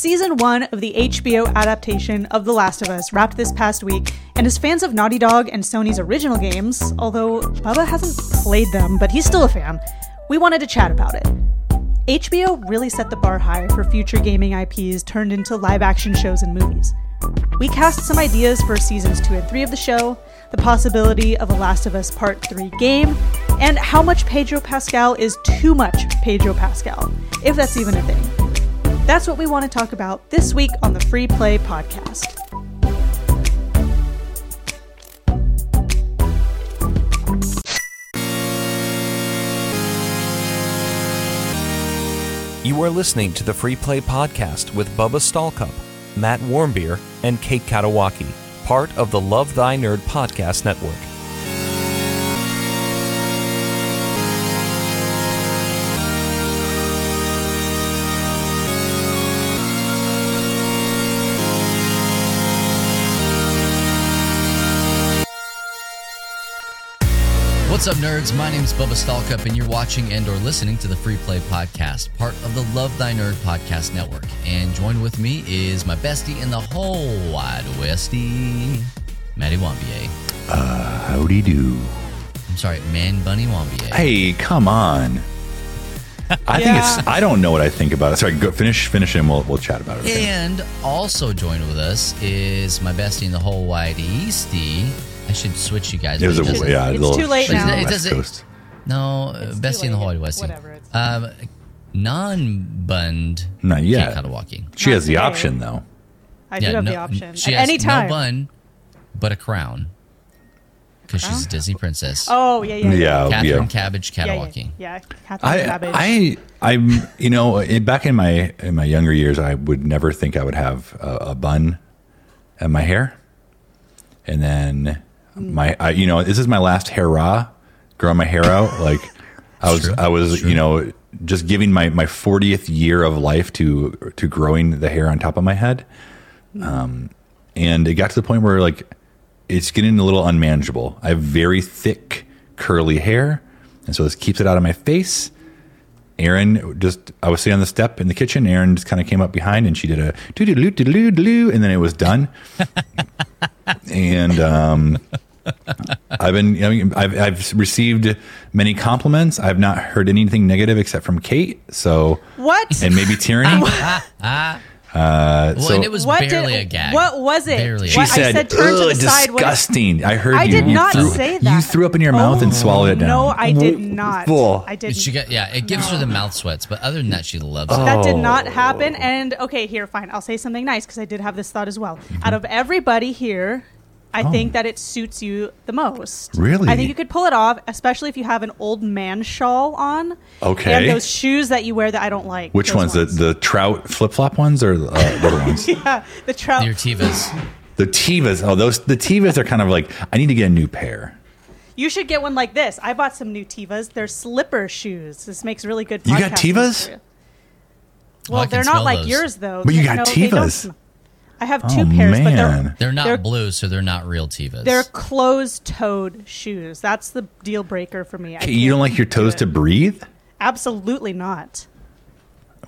Season 1 of the HBO adaptation of The Last of Us wrapped this past week, and as fans of Naughty Dog and Sony's original games, although Bubba hasn't played them, but he's still a fan, we wanted to chat about it. HBO really set the bar high for future gaming IPs turned into live-action shows and movies. We cast some ideas for seasons 2 and 3 of the show, the possibility of a Last of Us Part 3 game, and how much Pedro Pascal is too much Pedro Pascal, if that's even a thing. That's what we want to talk about this week on the Free Play Podcast. You are listening to the Free Play Podcast with Bubba Stallcup, Matt Warmbier, and Kate Kadawaki, part of the Love Thy Nerd Podcast Network. What's up, nerds? My name's Bubba Stallcup, and you're watching and or listening to the Free Play Podcast, part of the Love Thy Nerd Podcast Network. And joined with me is my bestie in the whole wide westie, Matty Warmbier. Howdy do. I'm sorry, Man Bunny Warmbier. Hey, come on. I think it's, I don't know what I think about it. Sorry, go finish and we'll chat about it. Okay? And also joined with us is my bestie in the whole wide eastie. I should switch you guys. It's too late now. Bestie in the Hawaii West. Whatever. Non-bunned. Not yet. Kate Kadawaki. She has the option, though. I do have the option. She has no bun, but a crown. Because she's a Disney princess. Oh, yeah. Catherine Cabbage Kadawaki. Yeah, Catherine Cabbage. I'm, you know, back in my younger years, I would never think I would have a bun in my hair. And then... this is my last hurrah, growing my hair out. Like I was, you know, just giving my 40th year of life to growing the hair on top of my head. And it got to the point where like, it's getting a little unmanageable. I have very thick curly hair. And so this keeps it out of my face. I was sitting on the step in the kitchen. Aaron just kind of came up behind and she did a doo-doo-doo-doo-doo, and then it was done. And I've received many compliments. I've not heard anything negative except from Kate. So what? And maybe Tyranny. And it was barely a gag. What was it? She said, turn to the side. Disgusting. I heard you. I did not say that. You threw up in your mouth and swallowed it down. No, I did not. Full. I did. It gives her the mouth sweats, but other than that, she loves it. That did not happen. And okay, here, fine. I'll say something nice because I did have this thought as well. Mm-hmm. Out of everybody here, I think that it suits you the most. Really? I think you could pull it off, especially if you have an old man shawl on. Okay. And those shoes that you wear that I don't like. Which ones? The trout flip-flop ones or the other ones? Yeah, the trout. Your Tevas. The Tevas. Oh, the Tevas are kind of like, I need to get a new pair. You should get one like this. I bought some new Tevas. They're slipper shoes. This makes really good podcasting. You got Tevas? Well, they're not like yours, though. But you got Tevas. I have two pairs, man. But they're blue, so they're not real Tevas. They're closed-toed shoes. That's the deal breaker for me. You don't like your toes to breathe? Absolutely not.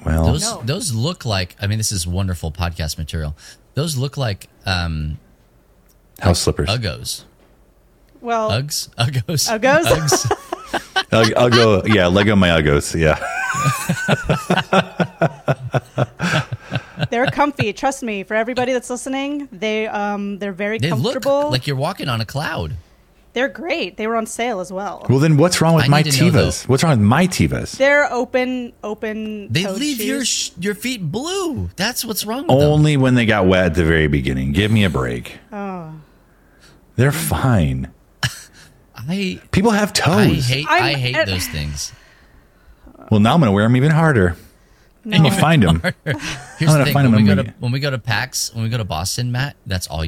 Well, those look like. I mean, this is wonderful podcast material. Those look like house slippers. Uggos. Well, Uggs. Uggos. Uggos. Uggs. I'll go. Yeah, Lego my Uggos. Yeah. They're comfy. Trust me. For everybody that's listening, they're very comfortable. They look like you're walking on a cloud. They're great. They were on sale as well. Well, then what's wrong with my Tevas? What's wrong with my Tevas? They're open. They leave your feet blue. That's what's wrong with them. Only when they got wet at the very beginning. Give me a break. Oh. They're fine. People have toes. I hate those things. Well, now I'm going to wear them even harder. No. And you find them. Here's the thing: when we go to PAX, when we go to Boston, Matt, that's all.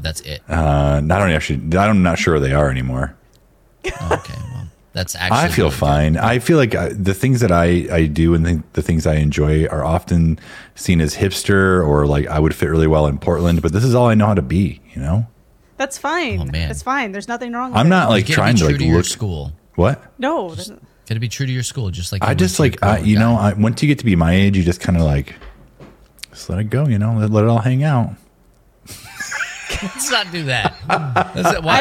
That's it. I'm not sure where they are anymore. Okay, well, that's actually. I feel fine. I feel like the things that I do and the things I enjoy are often seen as hipster or like I would fit really well in Portland. But this is all I know how to be. You know. That's fine. Oh, man. It's fine. There's nothing wrong. I'm not like trying to like look school. What? No. Got to be true to your school, just like you know. Once you get to be my age, you just kind of like Just let it go, you know, let it all hang out. Let's not do that. I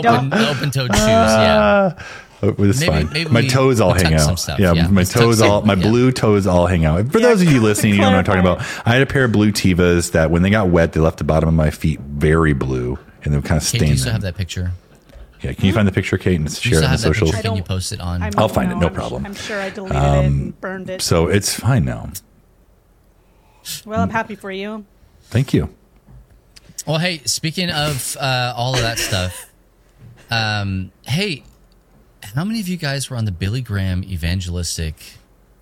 don't want to open toed shoes. It's fine. My toes all hang out. My blue toes all hang out. For those of you listening, you know what I'm talking about. I had a pair of blue Tevas that when they got wet, they left the bottom of my feet very blue and they were kind of stained. You still have that picture? Yeah, can you find the picture, Kate, and share it on the socials? Can you post it on? I'll find it, no problem. I'm sure I deleted it and burned it. So it's fine now. Well, I'm happy for you. Thank you. Well, hey, speaking of all of that stuff, hey, how many of you guys were on the Billy Graham Evangelistic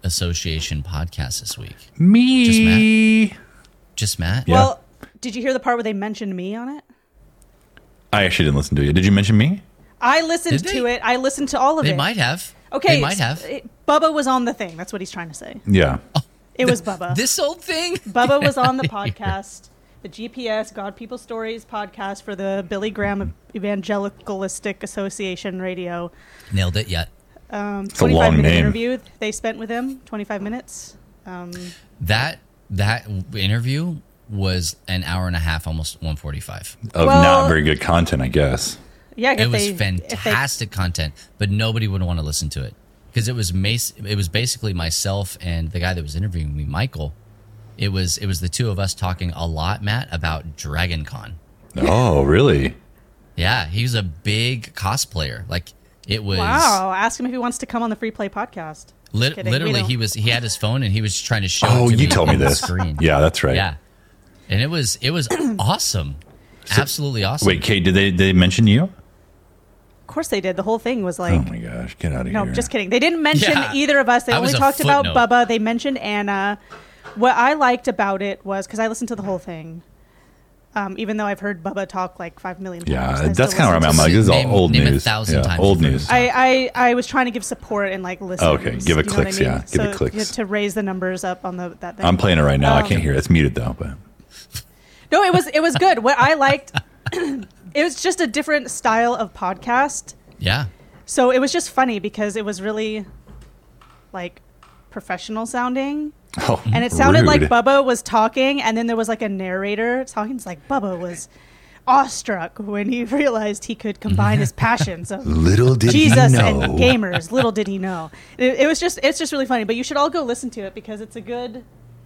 Association podcast this week? Me. Just Matt? Yeah. Well, did you hear the part where they mentioned me on it? I actually didn't listen to it. Did you mention me? I listened to it. I listened to all of it. They might have. Okay. They might have. Bubba was on the thing. That's what he's trying to say. Yeah. Oh, it was Bubba. This old thing? Bubba was on the podcast, the GPS God People Stories podcast for the Billy Graham Evangelistic Association radio. Nailed it yet. It's a long name. Interview they spent with him, 25 minutes. That interview was an hour and a half, almost 145. Not very good content, I guess. Yeah, it was fantastic content, but nobody would want to listen to it because it was basically myself and the guy that was interviewing me, Michael. It was the two of us talking a lot, Matt, about Dragon Con. Oh, really? Yeah, he was a big cosplayer. Like it was. Wow! Ask him if he wants to come on the Free Play podcast. Literally, he had his phone and he was trying to show. Oh, you told me this. Screen. Yeah, that's right. Yeah. And it was awesome. Absolutely awesome. Wait, Kate, did they mention you? Of course they did. The whole thing was like... Oh my gosh, get out of here. No, just kidding. They didn't mention either of us. They only talked about Bubba. They mentioned Anna. What I liked about it was... Because I listened to the whole thing. Even though I've heard Bubba talk like 5 million times. Yeah, that's kind of where I'm at. This is all old news. Name 1,000 times. Old news. I was trying to give support and like listen. Okay, give it clicks, I mean? Yeah. Give it clicks. To raise the numbers up on that thing. I'm playing it right now. I can't hear it. It's muted though, but... No, it was good. What I liked, it was just a different style of podcast. Yeah. So it was just funny because it was really like professional sounding. Oh, and it sounded like Bubba was talking, and then there was like a narrator talking. It's like Bubba was awestruck when he realized he could combine his passions of Jesus and gamers. Little did he know. It's just really funny. But you should all go listen to it because it's a good.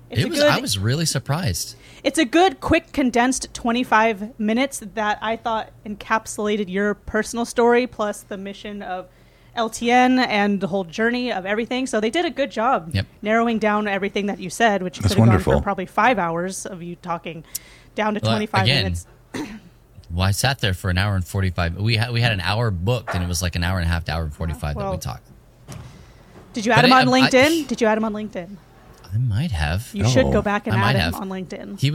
I was really surprised. It's a good, quick, condensed 25 minutes that I thought encapsulated your personal story plus the mission of LTN and the whole journey of everything. So they did a good job narrowing down everything that you said, which could have gone for probably 5 hours of you talking down to 25 minutes. Well, I sat there for an hour and 45. We had an hour booked, and it was like an hour and a half to hour and 45 that we talked. Did you add him on LinkedIn? I might have. You should go back and add him on LinkedIn. He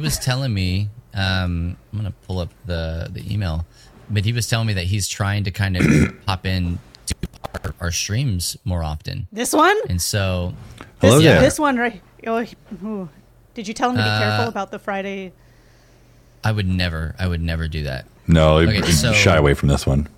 was telling me, I'm going to pull up the email, but he was telling me that he's trying to kind of pop in to our streams more often. This one? And so... This one, right? Oh, did you tell him to be careful about the Friday? I would never do that. No, shy away from this one.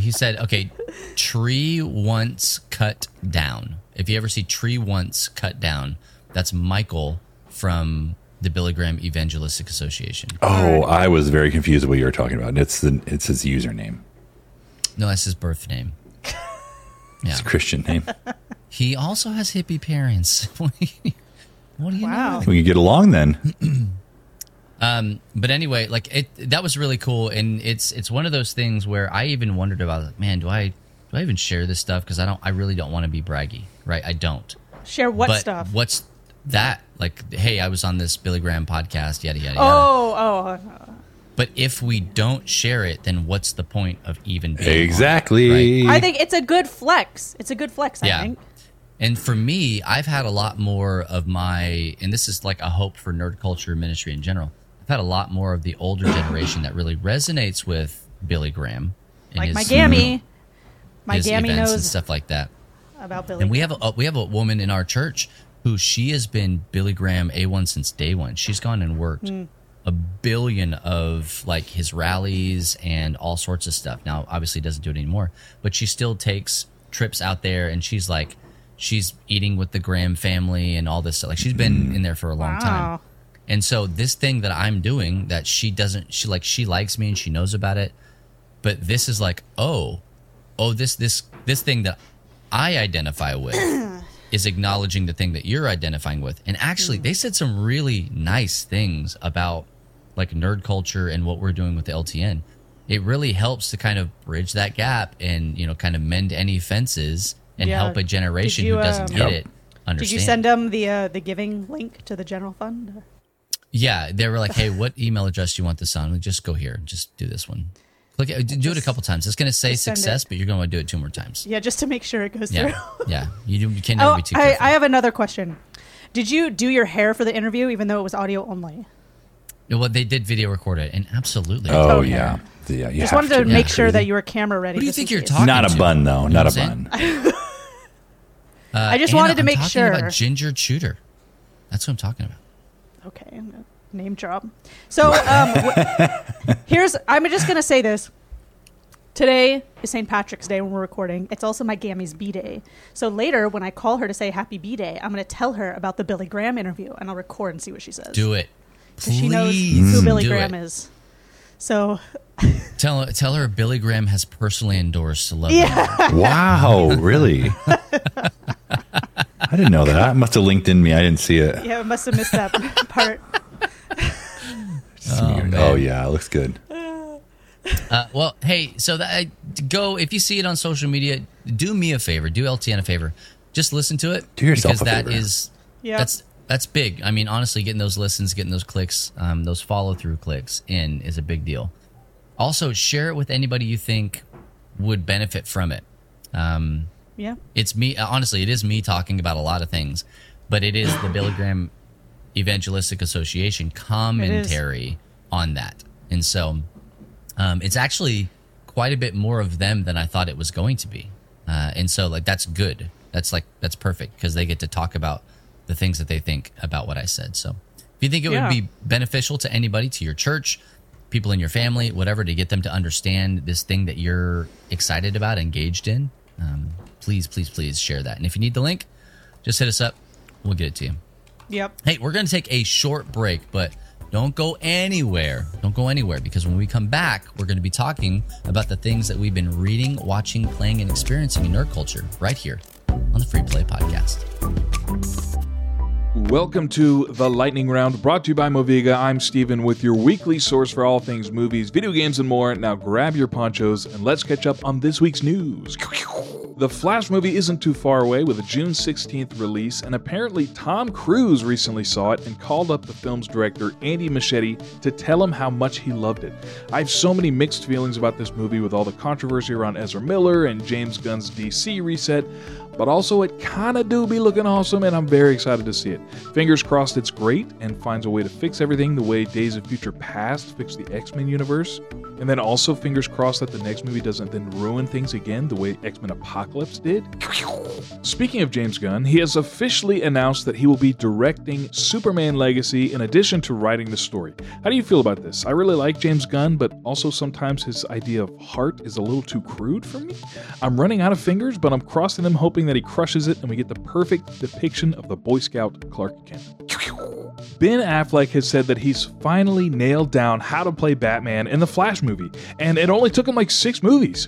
He said, okay, tree once cut down. If you ever see tree once cut down, that's Michael from the Billy Graham Evangelistic Association. Oh, I was very confused with what you were talking about. It's his username. No, that's his birth name. Yeah. His Christian name. He also has hippie parents. What do you know? We can get along then. But anyway, like that was really cool, and it's one of those things where I even wondered about, like, man, do I even share this stuff? Because I really don't want to be braggy, right? I don't share stuff. What's that? Like, hey, I was on this Billy Graham podcast, yada yada. Oh. But if we don't share it, then what's the point of even being exactly? On, right? I think it's a good flex. I think. And for me, I've had a lot more of my, and this is like a hope for nerd culture ministry in general. Had a lot more of the older generation that really resonates with Billy Graham, and like my gammy, knows and stuff like that about Billy. And we have a woman in our church who she has been Billy Graham A1 since day one. She's gone and worked a billion of like his rallies and all sorts of stuff. Now, obviously, doesn't do it anymore, but she still takes trips out there, and she's like. she's eating with the Graham family and all this stuff. Like, she's been in there for a long time. And so this thing that I'm doing that she doesn't, she likes me and she knows about it. But this is like, this thing that I identify with is acknowledging the thing that you're identifying with. And actually, they said some really nice things about like nerd culture and what we're doing with the LTN. It really helps to kind of bridge that gap and, you know, kind of mend any fences and help a generation who doesn't get it understand. Did you send them the giving link to the general fund? Yeah. They were like, hey, what email address do you want this on? Like, just go here and just do this one. Do it a couple times. It's going to say success, but you're going to want to do it 2 more times. Yeah, just to make sure it goes through. Yeah, you can't be too careful. I have another question. Did you do your hair for the interview, even though it was audio only? Well, they did video record it, and absolutely. Oh, yeah. Yeah, just wanted to make sure that you were camera ready. What do you think you're talking about? Not a bun, though. Not a bun. I just wanted to make sure. I'm talking about Ginger Shooter. That's what I'm talking about. Okay, name drop. So I'm just going to say this. Today is St. Patrick's Day when we're recording. It's also my Gammy's B-Day. So later when I call her to say happy B-Day, I'm going to tell her about the Billy Graham interview, and I'll record and see what she says. Do it. Please. She knows who Billy Graham is. So tell her Billy Graham has personally endorsed Love Thy Nerd. Wow, really? I didn't know that. I must have LinkedIn me. I didn't see it. Yeah, I must have missed that part. Oh yeah, it looks good. Well, hey, so if you see it on social media, do me a favor, do LTN a favor, just listen to it. Do yourself a favor. That's big. I mean, honestly, getting those listens, getting those clicks, those follow-through clicks in is a big deal. Also, share it with anybody you think would benefit from it. It's me. Honestly, it is me talking about a lot of things, but it is the Billy Graham Evangelistic Association commentary on that. And so it's actually quite a bit more of them than I thought it was going to be. And so, like, that's good. That's perfect because they get to talk about the things that they think about what I said. So if you think it would be beneficial to anybody, to your church, people in your family, whatever, to get them to understand this thing that you're excited about, engaged in, please share that. And if you need the link, just hit us up. We'll get it to you. Yep. Hey, we're going to take a short break, but don't go anywhere. Don't go anywhere, because when we come back, we're going to be talking about the things that we've been reading, watching, playing, and experiencing in nerd culture right here on the Free Play Podcast. Welcome to The Lightning Round, brought to you by Moviga. I'm Steven with your weekly source for all things movies, video games, and more. Now grab your ponchos and let's catch up on this week's news. The Flash movie isn't too far away with a June 16th release, and apparently Tom Cruise recently saw it and called up the film's director, Andy Muschietti, to tell him how much he loved it. I have so many mixed feelings about this movie with all the controversy around Ezra Miller and James Gunn's DC reset, but also it kinda do be looking awesome, and I'm very excited to see it. Fingers crossed it's great and finds a way to fix everything the way Days of Future Past fixed the X-Men universe. And then also fingers crossed that the next movie doesn't then ruin things again the way X-Men Apocalypse did. Speaking of James Gunn, he has officially announced that he will be directing Superman Legacy in addition to writing the story. How do you feel about this? I really like James Gunn, but also sometimes his idea of heart is a little too crude for me. I'm running out of fingers, but I'm crossing them hoping that he crushes it and we get the perfect depiction of the Boy Scout Clark Kent. Ben Affleck has said that he's finally nailed down how to play Batman in the Flash movie, and it only took him like 6 movies.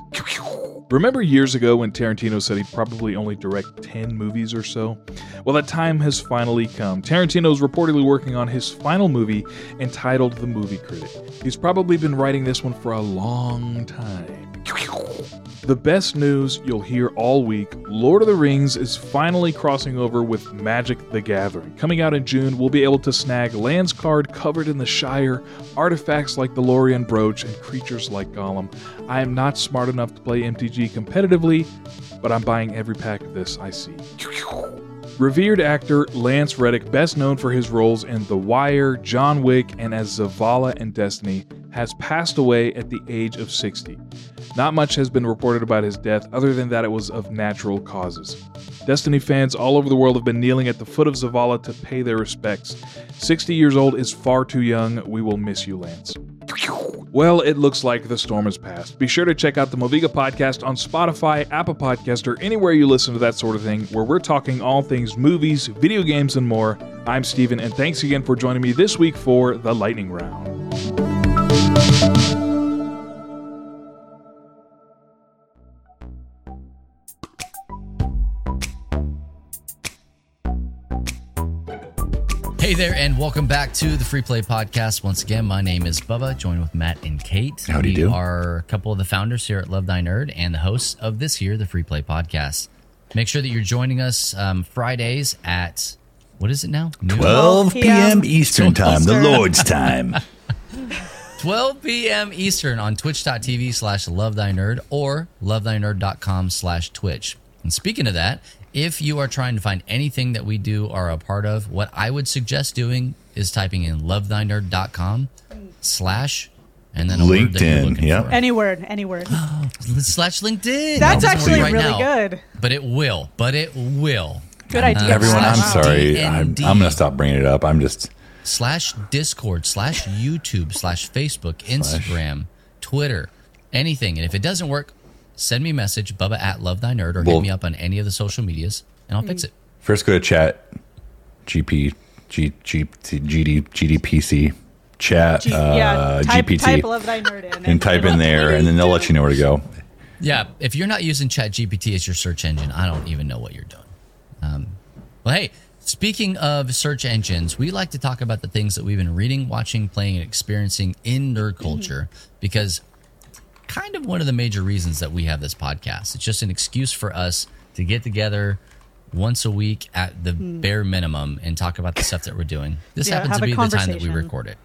Remember years ago when Tarantino said he'd probably only direct 10 movies or so? Well, that time has finally come. Tarantino's reportedly working on his final movie, entitled The Movie Critic. He's probably been writing this one for a long time. The best news you'll hear all week, Lord of the Rings is finally crossing over with Magic the Gathering. Coming out in June, we'll be able to snag lands card covered in the Shire, artifacts like the Lorien Brooch, and creatures like Gollum. I am not smart enough to play MTG competitively, but I'm buying every pack of this I see. Revered actor Lance Reddick, best known for his roles in The Wire, John Wick, and as Zavala in Destiny, has passed away at the age of 60. Not much has been reported about his death other than that it was of natural causes. Destiny fans all over the world have been kneeling at the foot of Zavala to pay their respects. 60 years old is far too young. We will miss you, Lance. Well, it looks like the storm has passed. Be sure to check out the Moviga podcast on Spotify, Apple Podcast, or anywhere you listen to that sort of thing, where we're talking all things movies, video games, and more. I'm Steven, and thanks again for joining me this week for The Lightning Round. Hey there, and welcome back to the Free Play Podcast. Once again, my name is Bubba, joined with Matt and Kate. Howdy do. We are a couple of the founders here at Love Thy Nerd and the hosts of this here, the Free Play Podcast. Make sure that you're joining us Fridays at, what is it now? Noon? 12 p.m. Eastern time, the Lord's time. 12 p.m. Eastern on twitch.tv/LoveThyNerd or lovethynerd.com/Twitch. And speaking of that, if you are trying to find anything that we do or are a part of, what I would suggest doing is typing in lovethynerd.com/ and then a word that you're looking for. Any word. /LinkedIn. That's actually right really now, good. But it will. Good idea. Everyone, I'm sorry. I'm going to stop bringing it up. I'm just. /Discord, /YouTube, /Facebook, Instagram, Twitter, anything. And if it doesn't work, send me a message, Bubba at Love Thy Nerd, or hit me up on any of the social medias, and I'll fix it. First, go to chat, GDPC, chat, GPT. Type Love Thy Nerd in. And type in there, and then they'll let you know where to go. Yeah, if you're not using chat GPT as your search engine, I don't even know what you're doing. Well, hey, speaking of search engines, we like to talk about the things that we've been reading, watching, playing, and experiencing in nerd culture, because kind of one of the major reasons that we have this podcast. It's just an excuse for us to get together once a week at the bare minimum and talk about the stuff that we're doing. This happens to be the time that we record it.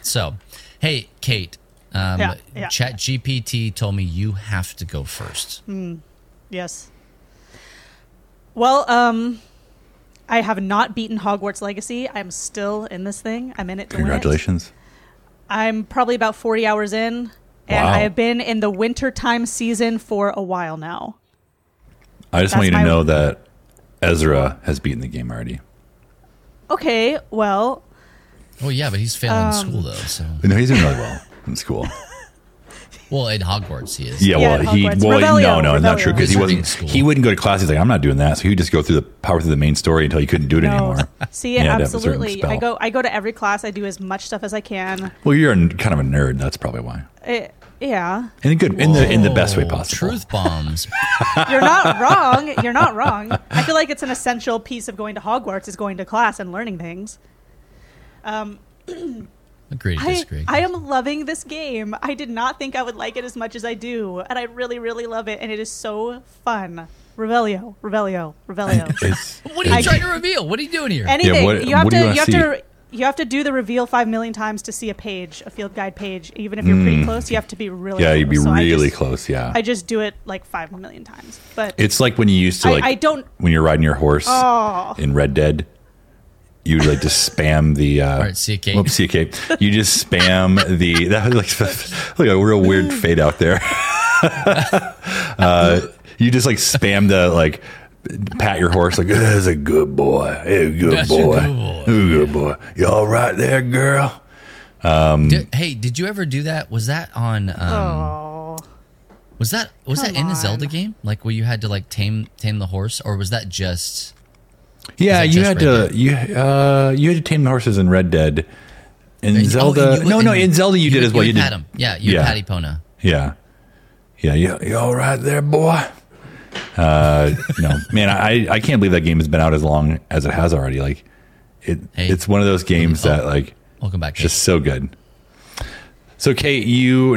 So, hey, Kate, ChatGPT told me you have to go first. Yes. Well, I have not beaten Hogwarts Legacy. I'm still in this thing. I'm in it to win it. Congratulations. I'm probably about 40 hours in. And I have been in the wintertime season for a while now. I just want you to know that Ezra has beaten the game already. Okay, well. Oh, yeah, but he's failing school, though. So. No, he's doing really well in school. Well, at Hogwarts, he is. Rebellion. Not true, because he wouldn't go to class. He's like, I'm not doing that. So he would just go through the main story until he couldn't do it anymore. See, absolutely. I go to every class. I do as much stuff as I can. Well, you're kind of a nerd. That's probably why. In the best way possible. Truth bombs. You're not wrong. I feel like it's an essential piece of going to Hogwarts is going to class and learning things. Agreed. Disagree. I am loving this game. I did not think I would like it as much as I do, and I really, really love it, and it is so fun. Revelio. What are you trying to reveal? What are you doing here? Anything. You have to do the reveal 5 million times to see a field guide page. Even if you're pretty close, you have to be really close. Yeah, you'd be really close, yeah. I just do it like 5 million times. But it's like when you used to, when you're riding your horse in Red Dead, you would like just spam the... CK. You just spam the... That was like a real weird fade out there. You just like spam the... like. Pat your horse like that's a good boy. Hey, good boy. You all right there, girl? Did you ever do that? Was that on? Was that in a Zelda game? Like where you had to like tame the horse, or was that just? Yeah, you had to tame the horses in Red Dead. Zelda, in Zelda you did as well. You had him. Yeah, you had Patipona. Yeah. You all right there, boy? No, man, I can't believe that game has been out as long as it has already. Like it's one of those games that like welcome back, just so good. So Kate,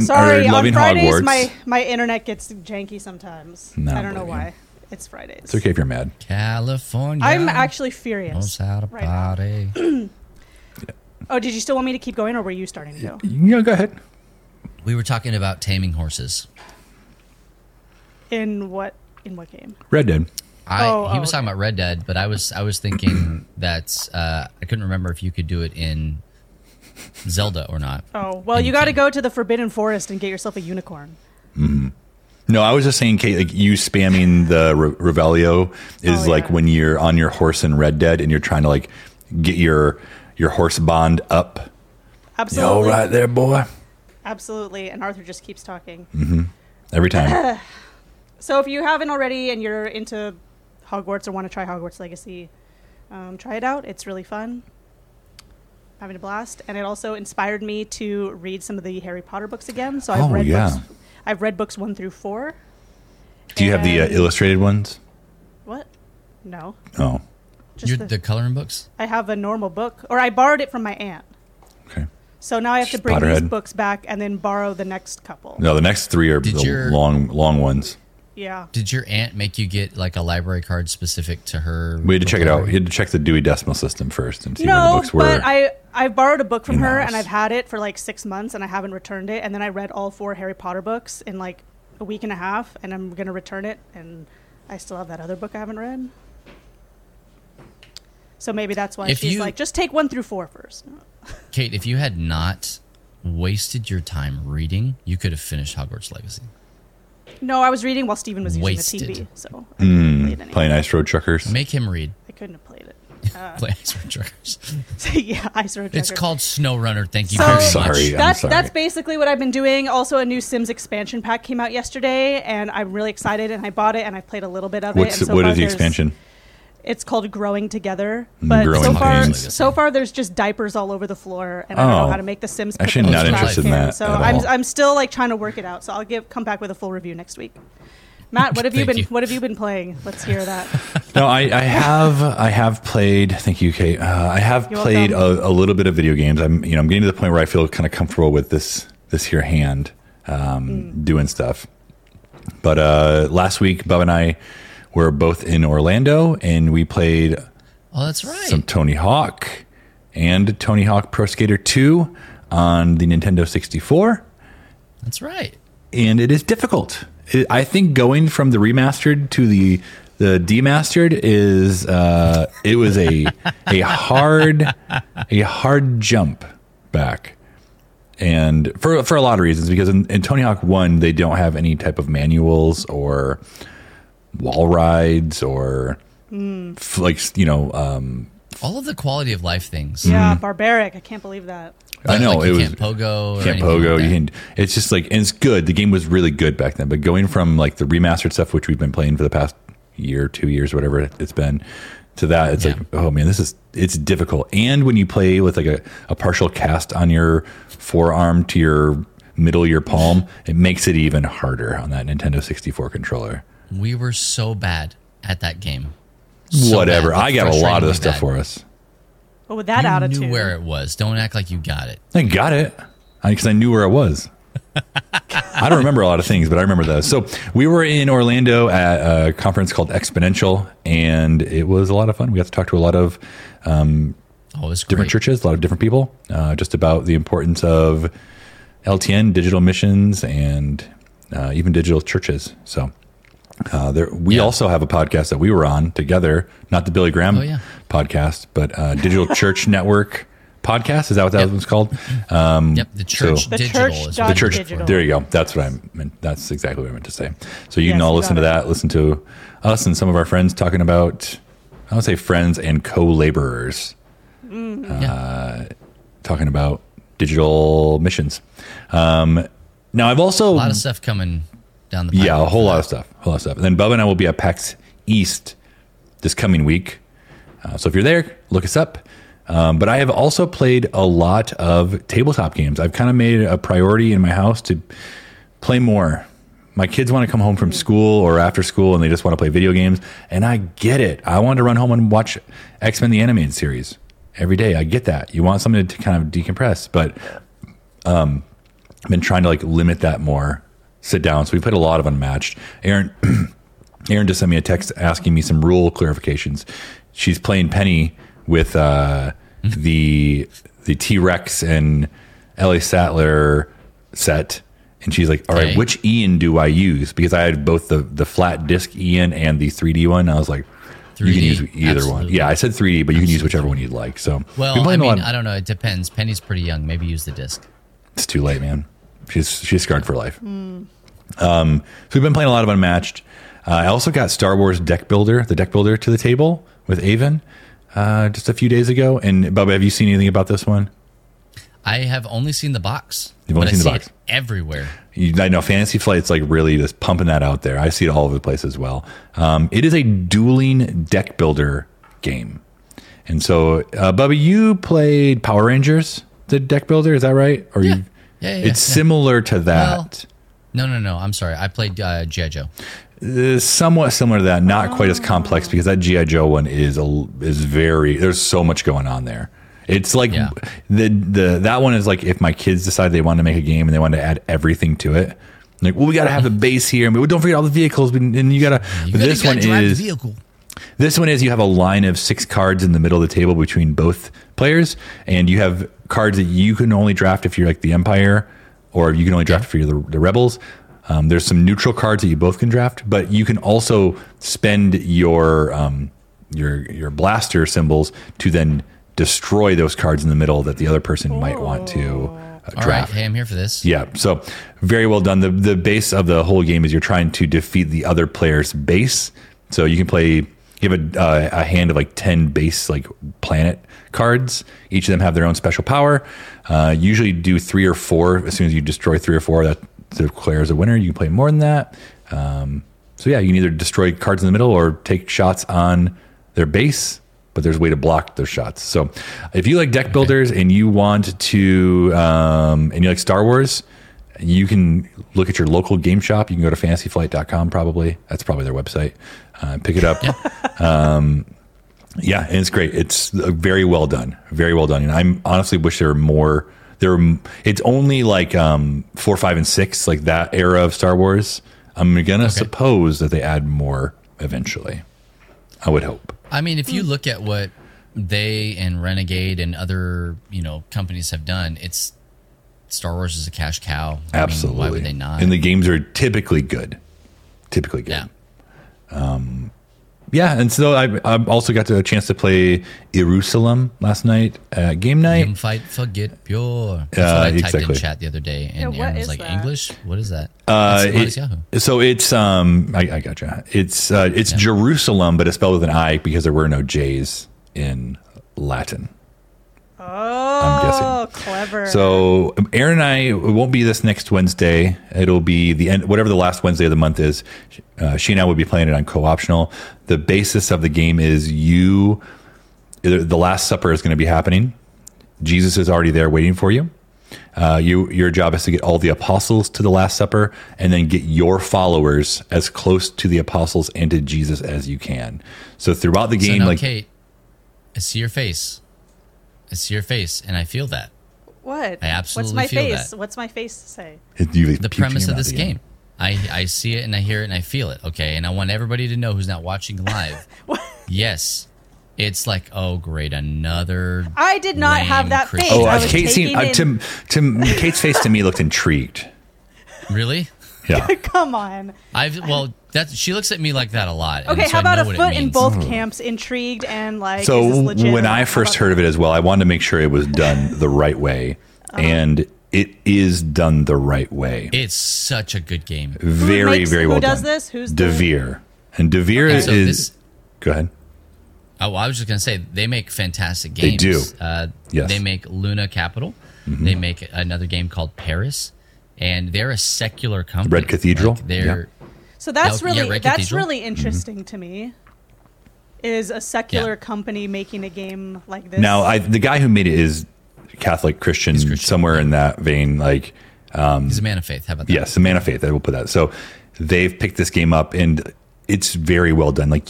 are loving on Fridays, Hogwarts. My internet gets janky sometimes. No, I don't know why. It's Fridays. It's okay if you're mad. California. I'm actually furious. Right now. Oh, did you still want me to keep going, or were you starting to go? Yeah, go ahead. We were talking about taming horses. In what game? Red Dead. He was talking about Red Dead, but I was thinking that I couldn't remember if you could do it in Zelda or not. Oh well, you got to go to the Forbidden Forest and get yourself a unicorn. Mm-hmm. No, I was just saying, Kate, like you spamming the Revelio is like when you're on your horse in Red Dead and you're trying to like get your horse bond up. Absolutely. You all right there, boy? Absolutely. And Arthur just keeps talking. Mm-hmm. Every time. So if you haven't already and you're into Hogwarts or want to try Hogwarts Legacy, try it out. It's really fun. I'm having a blast. And it also inspired me to read some of the Harry Potter books again. So I've read books. I've read books 1 through 4. Do you have the illustrated ones? What? No. Oh. Just the coloring books? I have a normal book. Or I borrowed it from my aunt. Okay. So now I have to bring these books back and then borrow the next couple. No, the next 3 are the long ones. Yeah. Did your aunt make you get like a library card specific to her? We had to check it out. We had to check the Dewey Decimal System first and see where the books were. No, but I borrowed a book from her and I've had it for like 6 months and I haven't returned it. And then I read all 4 Harry Potter books in like a week and a half and I'm going to return it. And I still have that other book I haven't read. So maybe that's why she's like, just take 1 through 4 first. Kate, if you had not wasted your time reading, you could have finished Hogwarts Legacy. No, I was reading while Steven was using the TV. So I couldn't play it anyway. Playing Ice Road Truckers. Make him read. I couldn't have played it. Play Ice Road Truckers. Yeah, Ice Road Truckers. It's called SnowRunner. Thank you very much. That's basically what I've been doing. Also, a new Sims expansion pack came out yesterday, and I'm really excited, and I bought it, and I played a little bit of it. So what is the expansion? It's called Growing Together, but so far there's just diapers all over the floor, and I don't know how to make the Sims. Actually, not interested in that. So I'm still like trying to work it out. So I'll come back with a full review next week. Matt, what have What have you been playing? Let's hear that. No, I have played. Thank you, Kate. I have played a little bit of video games. I'm getting to the point where I feel kind of comfortable with this here hand doing stuff. But last week, Bub and I. We're both in Orlando, and we played some Tony Hawk and Tony Hawk Pro Skater 2 on the Nintendo 64. That's right. And it is difficult. I think going from the remastered to the demastered is it was a hard jump back. And for a lot of reasons, because in Tony Hawk 1, they don't have any type of manuals or wall rides or all of the quality of life things. Yeah, barbaric. I can't believe that. I know like you can't pogo. Like it's just like, and it's good. The game was really good back then. But going from like the remastered stuff, which we've been playing for the past year, 2 years, whatever it's been, to that, it's like, oh man, it's difficult. And when you play with like a partial cast on your forearm to your middle of your palm, it makes it even harder on that Nintendo 64 controller. We were so bad at that game. So whatever. I got a lot of the stuff for us. But with that attitude. You knew where it was. Don't act like you got it. I got it. Because I knew where it was. I don't remember a lot of things, but I remember those. So we were in Orlando at a conference called Exponential, and it was a lot of fun. We got to talk to a lot of different churches, a lot of different people, just about the importance of LTN, digital missions, and even digital churches. So... We also have a podcast that we were on together, not the Billy Graham podcast, but Digital Church Network podcast. Is that what that was called? The Church Digital. The Church Digital. There you go. That's what I meant. That's exactly what I meant to say. So you can all listen to that. Listen to us and some of our friends talking about, I would say friends and co-laborers, talking about digital missions. Now I've also... A lot of stuff coming... down the pipeline. Yeah, a whole lot of stuff. And then Bubba and I will be at PAX East this coming week. So if you're there, look us up. But I have also played a lot of tabletop games. I've kind of made it a priority in my house to play more. My kids want to come home from school or after school, and they just want to play video games. And I get it. I want to run home and watch X-Men the Animated Series every day. I get that. You want something to kind of decompress. But I've been trying to like limit that more. Sit down. So we played a lot of Unmatched. Aaron just sent me a text asking me some rule clarifications. She's playing Penny with the T-Rex and Ellie Sattler set, and she's like, "All right, which Ian do I use?" Because I had both the flat disc Ian and the 3D one. I was like, 3D, "You can use either one." Yeah, I said 3D, but you can use whichever one you'd like. So I don't know. It depends. Penny's pretty young. Maybe use the disc. It's too late, man. She's scarred for life. So we've been playing a lot of Unmatched. I also got Star Wars the deck builder to the table with Avon just a few days ago. And Bubba, have you seen anything about this one? I have only seen the box. You've only seen the box. Everywhere. I know Fantasy Flight's like really just pumping that out there. I see it all over the place as well. It is a dueling deck builder game. And so, Bubba, you played Power Rangers, the deck builder. Is that right? Or it's similar to that. Well, no. I'm sorry. I played G.I. Joe. Somewhat similar to that. Not quite as complex because that G.I. Joe one is very, there's so much going on there. It's like that one is like if my kids decide they want to make a game and they want to add everything to it. Like, well, we got to have the base here. And we don't forget all the vehicles. And you got to, this one is, this one is you have a line of 6 cards in the middle of the table between both players. And you have cards that you can only draft if you're like the Empire, or you can only draft if you're the Rebels. There's some neutral cards that you both can draft, but you can also spend your blaster symbols to then destroy those cards in the middle that the other person might want to draft. Right. Hey, I'm here for this. Yeah, so very well done. The base of the whole game is you're trying to defeat the other player's base. So you can play, you have a hand of like 10 base like planet cards. Each of them have their own special power. Usually do 3 or 4. As soon as you destroy 3 or 4, that declares a winner. You can play more than that. So yeah, you can either destroy cards in the middle or take shots on their base, but there's a way to block those shots. So if you like deck builders and you want to, and you like Star Wars, you can look at your local game shop. You can go to fantasyflight.com probably. That's probably their website. Pick it up. Yeah, and it's great. It's very well done. Very well done. And I honestly wish there were more. It's only like 4, 5, and 6, like that era of Star Wars. I'm going to suppose that they add more eventually. I would hope. I mean, if you look at what they and Renegade and other, companies have done, it's Star Wars is a cash cow. Absolutely. Why would they not? And the games are typically good. Yeah. And so I also got a chance to play Jerusalem last night at game night. Game fight forget pure. That's what I typed in chat the other day, and Aaron was like, "English? What is that?" I gotcha. It's Jerusalem, but it's spelled with an I because there were no J's in Latin. Oh, clever. So Aaron and I, it won't be this next Wednesday. It'll be the end, whatever the last Wednesday of the month is. She and I will be playing it on co-optional. The basis of the game is the Last Supper is going to be happening. Jesus is already there waiting for you. Your job is to get all the apostles to the Last Supper and then get your followers as close to the apostles and to Jesus as you can. So throughout the game, Kate, I see your face. I see your face, and I feel that. What? I absolutely feel face? That. What's my face say? The premise of this game. I see it, and I hear it, and I feel it, okay? And I want everybody to know who's not watching live. Yes. It's like, oh, great, another... I did not have that face. Oh, Kate's face to me looked intrigued. Really? Yeah. Come on. She looks at me like that a lot. Okay, how about a foot in both camps, intrigued and like? So is this legit? When I first heard of it as well, I wanted to make sure it was done the right way, and it is done the right way. It's such a good game. Very, very well done. Who does this? Who's Devir? And Devir is. Go ahead. Oh, I was just gonna say they make fantastic games. They do. Yes. They make Luna Capital. Mm-hmm. They make another game called Paris. And they're a secular company. Red Cathedral. Like So that's really interesting to me. Is a secular company making a game like this? Now, the guy who made it is Catholic Christian. Somewhere in that vein. Like he's a man of faith. How about that? Yes, a man of faith. I will put that. So they've picked this game up, and it's very well done. Like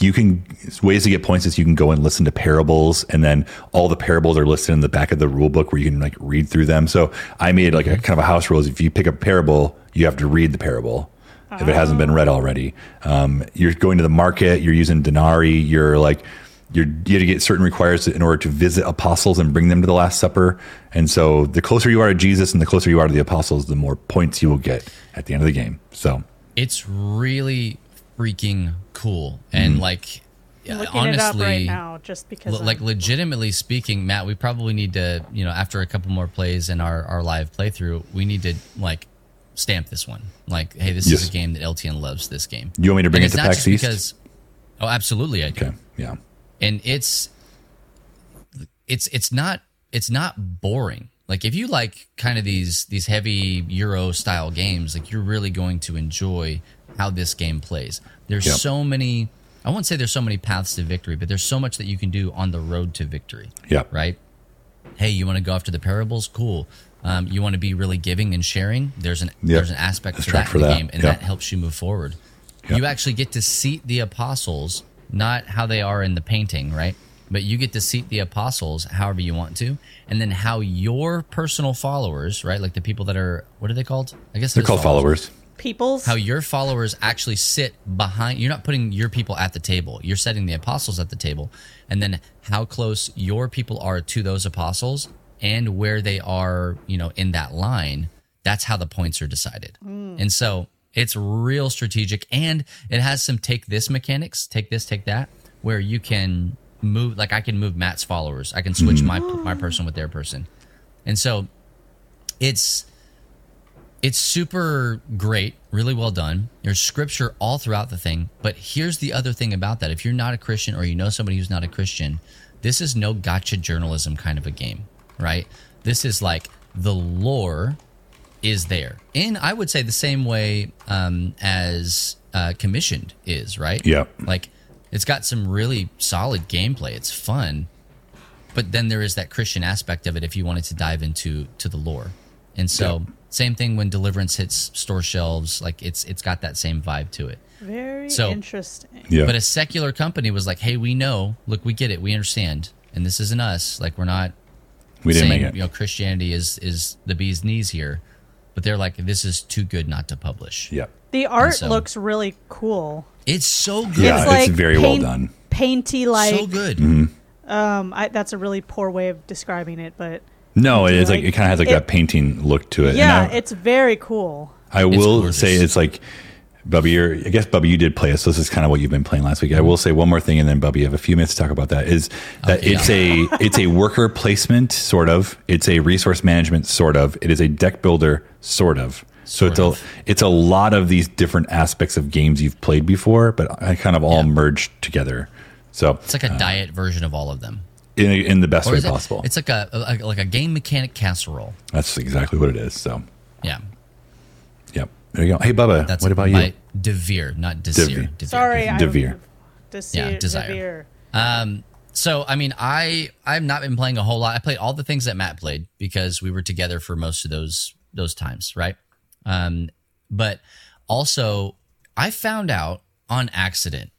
ways to get points is you can go and listen to parables, and then all the parables are listed in the back of the rule book where you can like read through them. So I made like a kind of a house rule is if you pick up a parable, you have to read the parable if it hasn't been read already. You're going to the market, you're using denarii, you have to get certain requirements in order to visit apostles and bring them to the Last Supper. And so the closer you are to Jesus and the closer you are to the apostles, the more points you will get at the end of the game. So it's really freaking cool. And honestly, it up right now just because legitimately speaking, Matt, we probably need to, after a couple more plays in our live playthrough, we need to stamp this one. Like, hey, this is a game that LTN loves this game. You want me to bring it to PAX East? Oh, absolutely I do. Okay. Yeah. And it's not boring. Like, if you like kind of these heavy Euro style games, like, you're really going to enjoy how this game plays. There's so many, I won't say there's so many paths to victory, but there's so much that you can do on the road to victory. Yeah. Right? Hey, you want to go after the parables? Cool. You want to be really giving and sharing? There's an aspect to that in the game, and that helps you move forward. Yep. You actually get to seat the apostles, not how they are in the painting, right? But you get to seat the apostles however you want to, and then how your personal followers, right? Like the people that are, what are they called? I guess they're called followers. Peoples. How your followers actually sit behind. You're not putting your people at the table. You're setting the apostles at the table, and then how close your people are to those apostles and where they are, you know, in that line. That's how the points are decided. Mm. And so it's real strategic, and it has some take this mechanics, take this, take that, where you can move. Like, I can move Matt's followers. I can switch my person with their person. And so it's super great, really well done. There's scripture all throughout the thing. But here's the other thing about that. If you're not a Christian, or you know somebody who's not a Christian, this is no gotcha journalism kind of a game, right? This is like the lore is there. And I would say the same way as Commissioned is, right? Yeah. Like, it's got some really solid gameplay. It's fun. But then there is that Christian aspect of it if you wanted to dive into the lore. And so... Yeah. Same thing when Deliverance hits store shelves, like it's got that same vibe to it. Very interesting. Yeah. But a secular company was like, "Hey, we know. Look, we get it. We understand. And this isn't us. Like, we're not. We didn't make it. You know, Christianity is the bee's knees here." But they're like, "This is too good not to publish." Yeah. The art looks really cool. It's so good. Yeah, it's very well done. Painty, like, so good. Mm-hmm. That's a really poor way of describing it, but. No, it's like it kind of has like that painting look to it. Yeah, it's very cool. I will say it's like, Bubby, I guess, you did play it, so this is kind of what you've been playing last week. I will say one more thing, and then, Bubby, you have a few minutes to talk about that, is that it's a worker placement, sort of. It's a resource management, sort of. It is a deck builder, sort of. So it's a lot of these different aspects of games you've played before, but I kind of all merged together. So it's like a diet version of all of them. In the best way possible. It's like a game mechanic casserole. That's exactly what it is. So yeah, yep. There you go. Hey, Bubba, that's what about you? Devir, not Desir. Sorry, Devir. Desire. So I mean, I've not been playing a whole lot. I played all the things that Matt played because we were together for most of those times, right? But also, I found out on accident.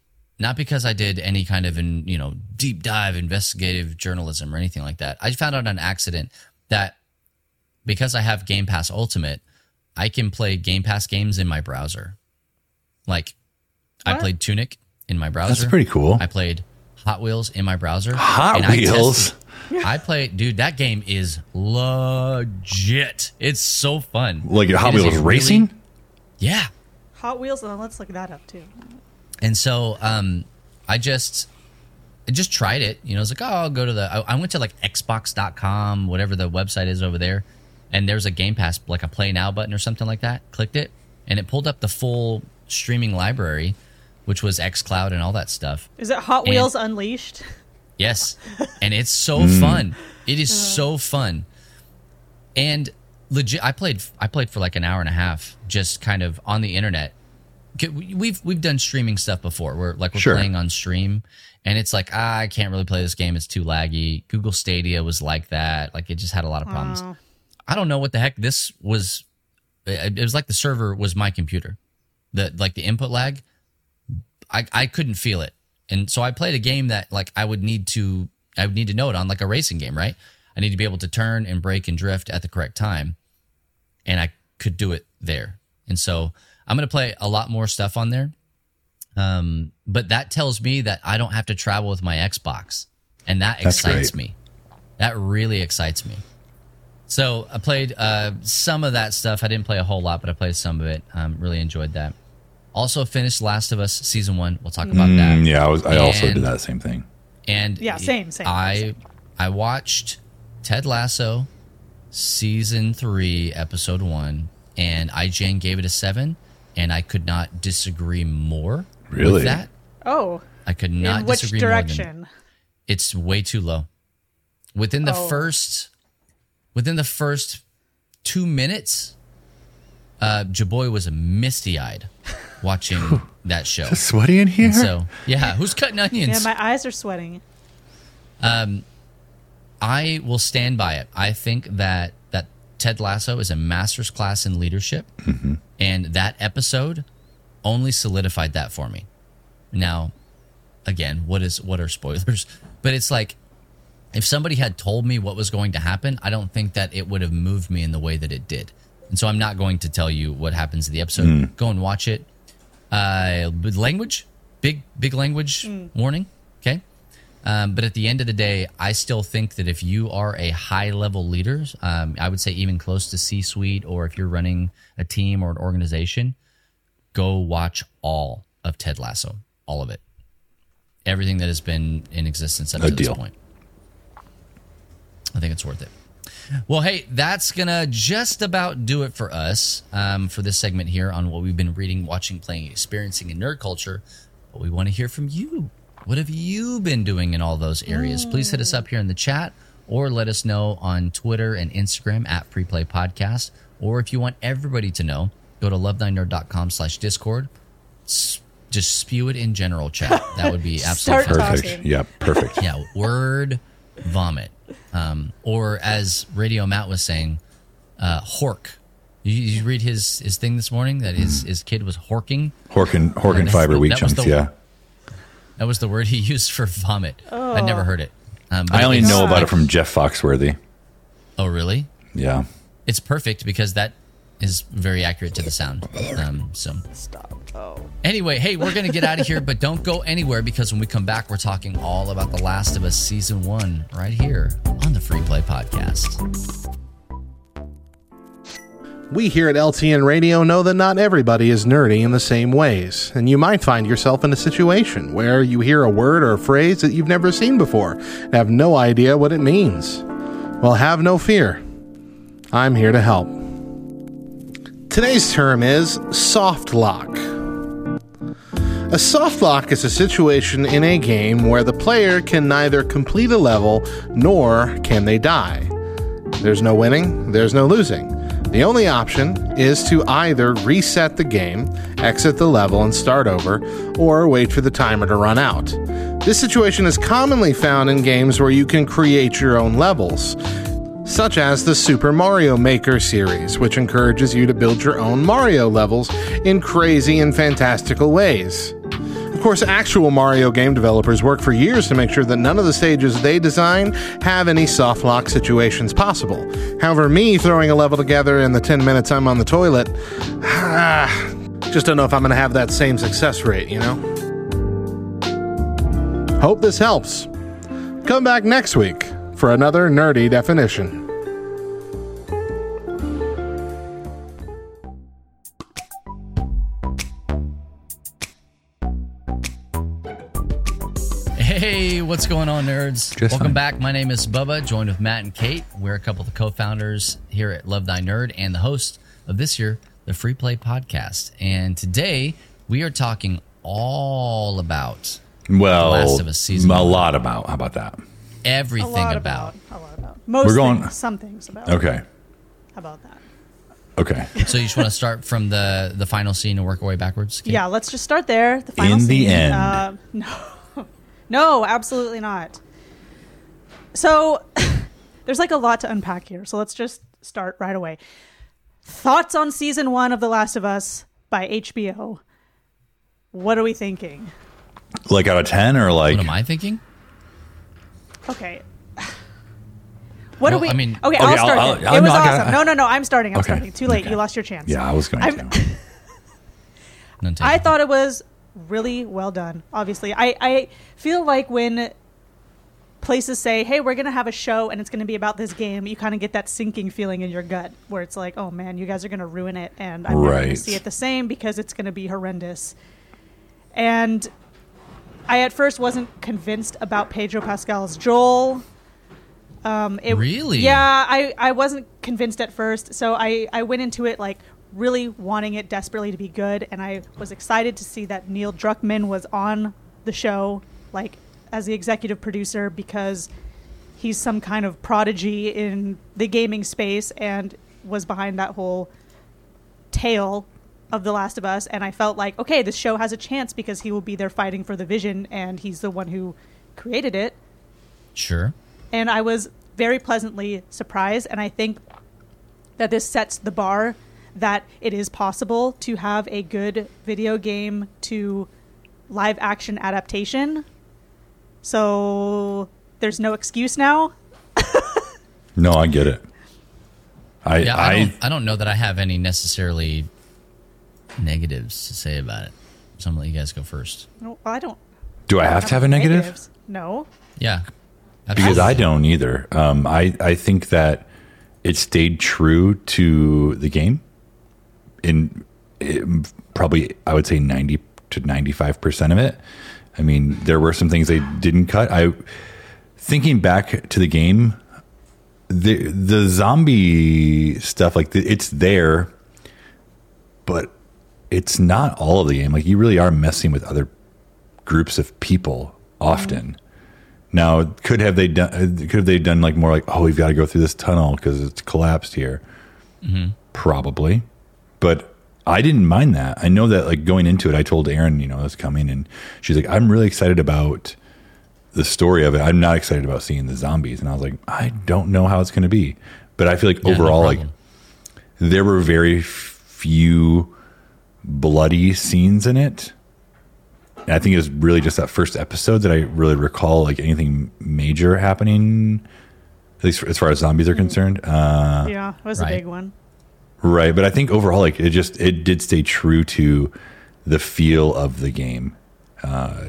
Not because I did any kind of deep dive investigative journalism or anything like that. I found out on accident that because I have Game Pass Ultimate, I can play Game Pass games in my browser. Like, what? I played Tunic in my browser. That's pretty cool. I played Hot Wheels in my browser. Hot Wheels? I played, that game is legit. It's so fun. Like, Hot Wheels racing? Really, yeah. Hot Wheels, let's look that up too. And so I just tried it. You know, I was like, I'll go to I went to like Xbox.com, whatever the website is over there. And there's a Game Pass, like a play now button or something like that. Clicked it, and it pulled up the full streaming library, which was xCloud and all that stuff. Is it Hot Wheels Unleashed? Yes. And it's so fun. It is so fun. And legit, I played for like an hour and a half just kind of on the internet. We've done streaming stuff before. We're playing on stream, and it's like, I can't really play this game. It's too laggy. Google Stadia was like that. Like, it just had a lot of problems. I don't know what the heck this was. It was like the server was my computer. The input lag, I couldn't feel it, and so I played a game that like I would need to know it on, like a racing game, right? I need to be able to turn and brake and drift at the correct time, and I could do it there, and so. I'm going to play a lot more stuff on there. But that tells me that I don't have to travel with my Xbox. And that excites me. That really excites me. So I played some of that stuff. I didn't play a whole lot, but I played some of it. Really enjoyed that. Also finished Last of Us Season 1. We'll talk about that. Yeah, I also did that same thing. And yeah, same. I watched Ted Lasso Season 3, Episode 1, and IGN gave it a 7. And I could not disagree more with that. Oh. I could not disagree more. In which direction? It's way too low. Within the first within the first 2 minutes, Jaboy was misty-eyed watching that show. It's sweaty in here? And so, yeah, who's cutting onions? Yeah, my eyes are sweating. I will stand by it. I think that Ted Lasso is a master's class in leadership, mm-hmm. and that episode only solidified that for me. Now, again, what are spoilers? But it's like, if somebody had told me what was going to happen, I don't think that it would have moved me in the way that it did. And so I'm not going to tell you what happens in the episode. Mm. Go and watch it. Language, big language warning. Okay. But at the end of the day, I still think that if you are a high-level leader, I would say even close to C-suite, or if you're running a team or an organization, go watch all of Ted Lasso, all of it. Everything that has been in existence up to this point. I think it's worth it. Well, hey, that's going to just about do it for us for this segment here on what we've been reading, watching, playing, experiencing in nerd culture. But we want to hear from you. What have you been doing in all those areas? Please hit us up here in the chat, or let us know on Twitter and Instagram at Freeplay Podcast. Or if you want everybody to know, go to lovethynerd.com/discord. Just spew it in general chat. That would be absolutely perfect. Yeah, perfect. Yeah, word vomit. Or as Radio Matt was saying, hork. You read his thing this morning that his kid was horking? Horking fiber wheat chunks, yeah. That was the word he used for vomit. Oh. I never heard it. I only know about it from Jeff Foxworthy. Oh, really? Yeah. It's perfect because that is very accurate to the sound. Stop. Oh. Anyway, hey, we're going to get out of here, but don't go anywhere, because when we come back, we're talking all about The Last of Us Season 1 right here on the Free Play Podcast. We here at LTN Radio know that not everybody is nerdy in the same ways, and you might find yourself in a situation where you hear a word or a phrase that you've never seen before and have no idea what it means. Well, have no fear. I'm here to help. Today's term is softlock. A softlock is a situation in a game where the player can neither complete a level nor can they die. There's no winning, there's no losing. The only option is to either reset the game, exit the level and start over, or wait for the timer to run out. This situation is commonly found in games where you can create your own levels, such as the Super Mario Maker series, which encourages you to build your own Mario levels in crazy and fantastical ways. Of course, actual Mario game developers work for years to make sure that none of the stages they design have any softlock situations possible. However, me throwing a level together in the 10 minutes I'm on the toilet, just don't know if I'm going to have that same success rate, you know? Hope this helps. Come back next week for another nerdy definition. Hey, what's going on, nerds? Welcome back. My name is Bubba, joined with Matt and Kate. We're a couple of the co-founders here at Love Thy Nerd and the host of this year, the Free Play Podcast. And today, we are talking all about The Last of Us Season 1. A lot about. How about that? Everything about. A lot about. Most We're going, things, some things about. Okay. How about that? Okay. So you just want to start from the final scene and work our way backwards? Kate? Yeah, let's just start there. The final scene. In the end. No, absolutely not. So there's like a lot to unpack here. So let's just start right away. Thoughts on season 1 of The Last of Us by HBO. What are we thinking? Like out of 10 or like... What am I thinking? Okay. What are we... Okay, I'll start. It was awesome. No, I'm starting. I'm starting. Too late. Okay. You lost your chance. Yeah, I was going to. I thought it was... really well done. Obviously, I feel like when places say, hey, we're going to have a show and it's going to be about this game, you kind of get that sinking feeling in your gut where it's like, oh man, you guys are going to ruin it and I'm not going to see it the same because it's going to be horrendous. And I at first wasn't convinced about Pedro Pascal's Joel. Really? Yeah, I wasn't convinced at first. So I went into it like really wanting it desperately to be good, and I was excited to see that Neil Druckmann was on the show like as the executive producer, because he's some kind of prodigy in the gaming space and was behind that whole tale of The Last of Us. And I felt like, okay, this show has a chance because he will be there fighting for the vision and he's the one who created it. Sure. And I was very pleasantly surprised. And I think that this sets the bar that it is possible to have a good video game to live action adaptation. So there's no excuse now. No, I get it. I don't know that I have any necessarily negatives to say about it. So I'm going to let you guys go first. No, I don't. Do I have to have a negative? No. Yeah. Absolutely. Because I don't either. I think that it stayed true to the game in probably, I would say 90 to 95% of it. I mean, there were some things they didn't cut. Thinking back to the game, the zombie stuff, like it's there, but it's not all of the game. Like you really are messing with other groups of people often. Mm-hmm. Now, could have they done like more like, oh, we've got to go through this tunnel because it's collapsed here. Mm-hmm. Probably, but I didn't mind that. I know that like going into it, I told Aaron, that's coming, and she's like, I'm really excited about the story of it. I'm not excited about seeing the zombies, and I was like, I don't know how it's going to be, but I feel like overall, like there were very few bloody scenes in it. And I think it was really just that first episode that I really recall like anything major happening, at least as far as zombies are concerned. Yeah, it was a big one. Right, but I think overall, like it did stay true to the feel of the game, and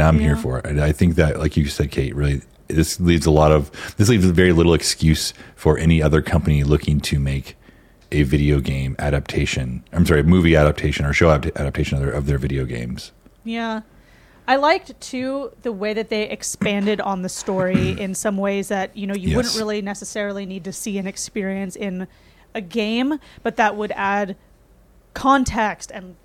I'm here for it. And I think that, like you said, Kate, really this leaves very little excuse for any other company looking to make a video game adaptation. I'm sorry, movie adaptation or show adaptation of their video games. Yeah. I liked, too, the way that they expanded on the story in some ways that, you yes. wouldn't really necessarily need to see and experience in a game, but that would add context and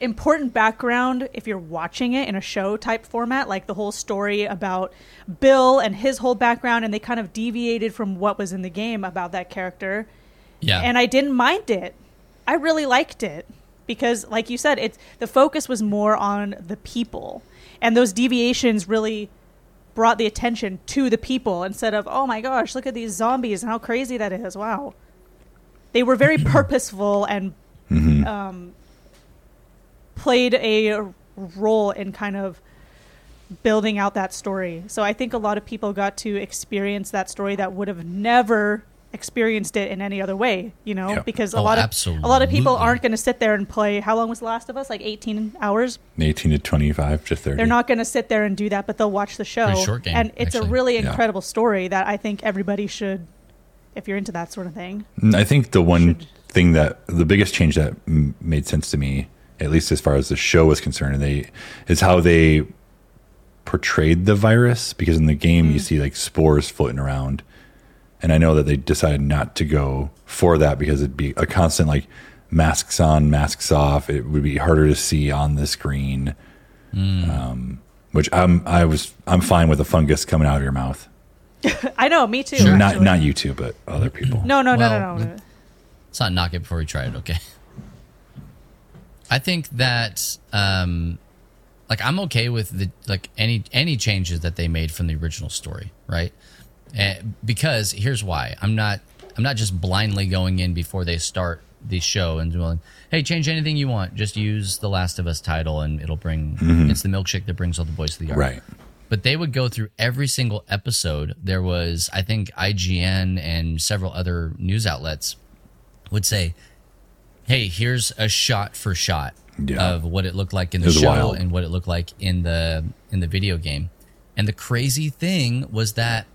important background if you're watching it in a show type format, like the whole story about Bill and his whole background, and they kind of deviated from what was in the game about that character. Yeah. And I didn't mind it. I really liked it. Because, like you said, the focus was more on the people. And those deviations really brought the attention to the people instead of, oh, my gosh, look at these zombies and how crazy that is. Wow. They were very purposeful and played a role in kind of building out that story. So I think a lot of people got to experience that story that would have never experienced it in any other way, yep. because a lot of people aren't going to sit there and play. How long was The Last of Us? Like 18 hours? 18 to 25 to 30. They're not going to sit there and do that, but they'll watch the show. Pretty short game, and it's a really incredible story that I think everybody should, if you're into that sort of thing. I think the one thing that the biggest change that made sense to me, at least as far as the show was concerned, is how they portrayed the virus, because in the game you see like spores floating around. And I know that they decided not to go for that because it'd be a constant like masks on, masks off. It would be harder to see on the screen, which I'm fine with a fungus coming out of your mouth. I know, me too. Sure. Not you two, but other people. No. Let's not knock it before we try it. Okay. I think that I'm okay with the any changes that they made from the original story, right? Because here's why. I'm not just blindly going in before they start the show and going, hey, change anything you want. Just use the Last of Us title and it'll bring, it's the milkshake that brings all the boys to the yard. Right. But they would go through every single episode. There was, I think, IGN and several other news outlets would say, hey, here's a shot for shot of what it looked like in the show and what it looked like in the video game. And the crazy thing was that,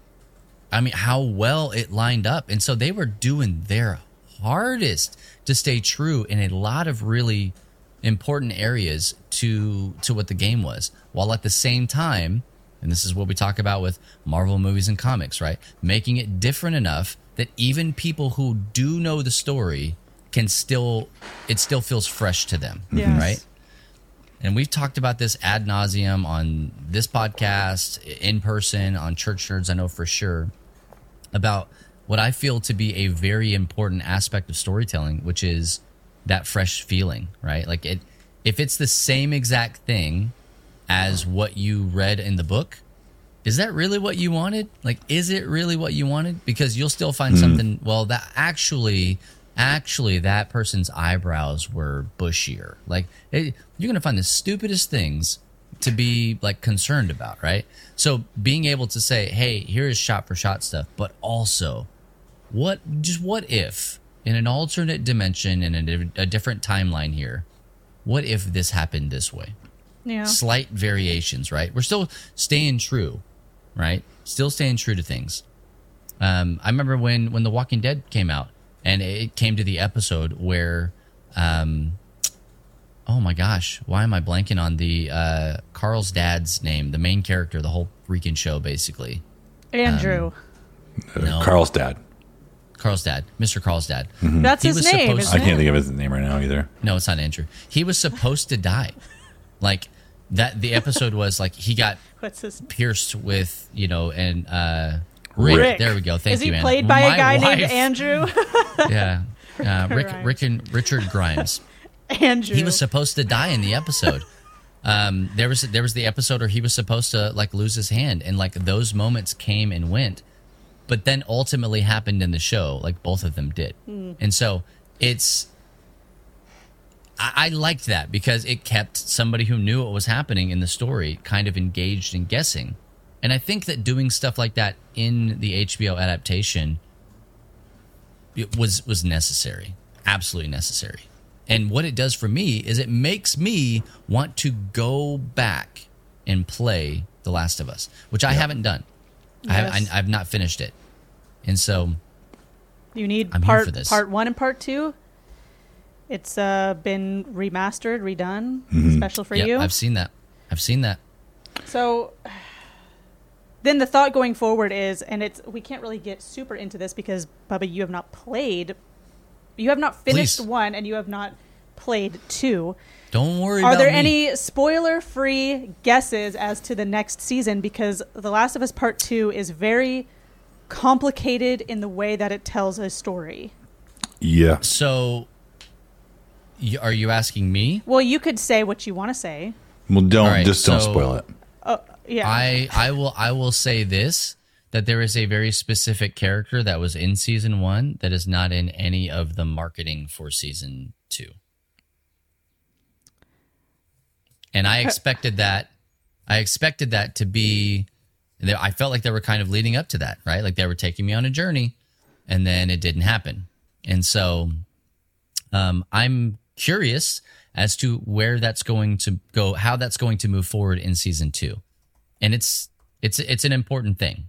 I mean, how well it lined up. And so they were doing their hardest to stay true in a lot of really important areas to what the game was. While at the same time, and this is what we talk about with Marvel movies and comics, right? Making it different enough that even people who do know the story it still feels fresh to them, right? And we've talked about this ad nauseum on this podcast, in person, on Church Nerds, I know for sure, about what I feel to be a very important aspect of storytelling, which is that fresh feeling, right? Like, it, if it's the same exact thing as what you read in the book, is that really what you wanted? Like, is it really what you wanted? Because you'll still find something, well, that actually that person's eyebrows were bushier. Like, it, you're going to find the stupidest things to be, like, concerned about, right? So being able to say, hey, here is shot for shot stuff, but also what if in an alternate dimension and a different timeline here, what if this happened this way? Yeah. Slight variations, right? We're still staying true, right? Still staying true to things. I remember when The Walking Dead came out, and it came to the episode where, oh my gosh, why am I blanking on the Carl's dad's name, the main character, the whole freaking show, basically? Andrew. No. Carl's dad. Mr. Carl's dad. Mm-hmm. That's his name. I can't think of his name right now either. No, it's not Andrew. He was supposed to die. Like, that, the episode was like he got pierced with, and Rick. There we go. Thank you. Is he played by a guy named Andrew? Yeah. Rick and Richard Grimes. Andrew. He was supposed to die in the episode. There was the episode where he was supposed to, like, lose his hand, and, like, those moments came and went, but then ultimately happened in the show. Like, both of them did. Mm. And so it's, I liked that because it kept somebody who knew what was happening in the story kind of engaged in guessing. And I think that doing stuff like that in the HBO adaptation, it was necessary, absolutely necessary. And what it does for me is it makes me want to go back and play The Last of Us, which I haven't done. Yes. I've not finished it. And so you need part one and part two. It's been remastered, redone, special for you. I've seen that. So then the thought going forward is, and it's, we can't really get super into this because, Bubba, you have not finished one, and you have not played two. Don't worry about me. Are there any spoiler-free guesses as to the next season? Because The Last of Us Part 2 is very complicated in the way that it tells a story. Yeah. So... are you asking me? Well, you could say what you want to say. Well, don't spoil it. Yeah. I will say this, that there is a very specific character that was in season 1 that is not in any of the marketing for season 2. And I expected that to be, I felt like they were kind of leading up to that, right? Like they were taking me on a journey, and then it didn't happen. And so I'm curious as to where that's going to go, how that's going to move forward in season 2. And it's an important thing.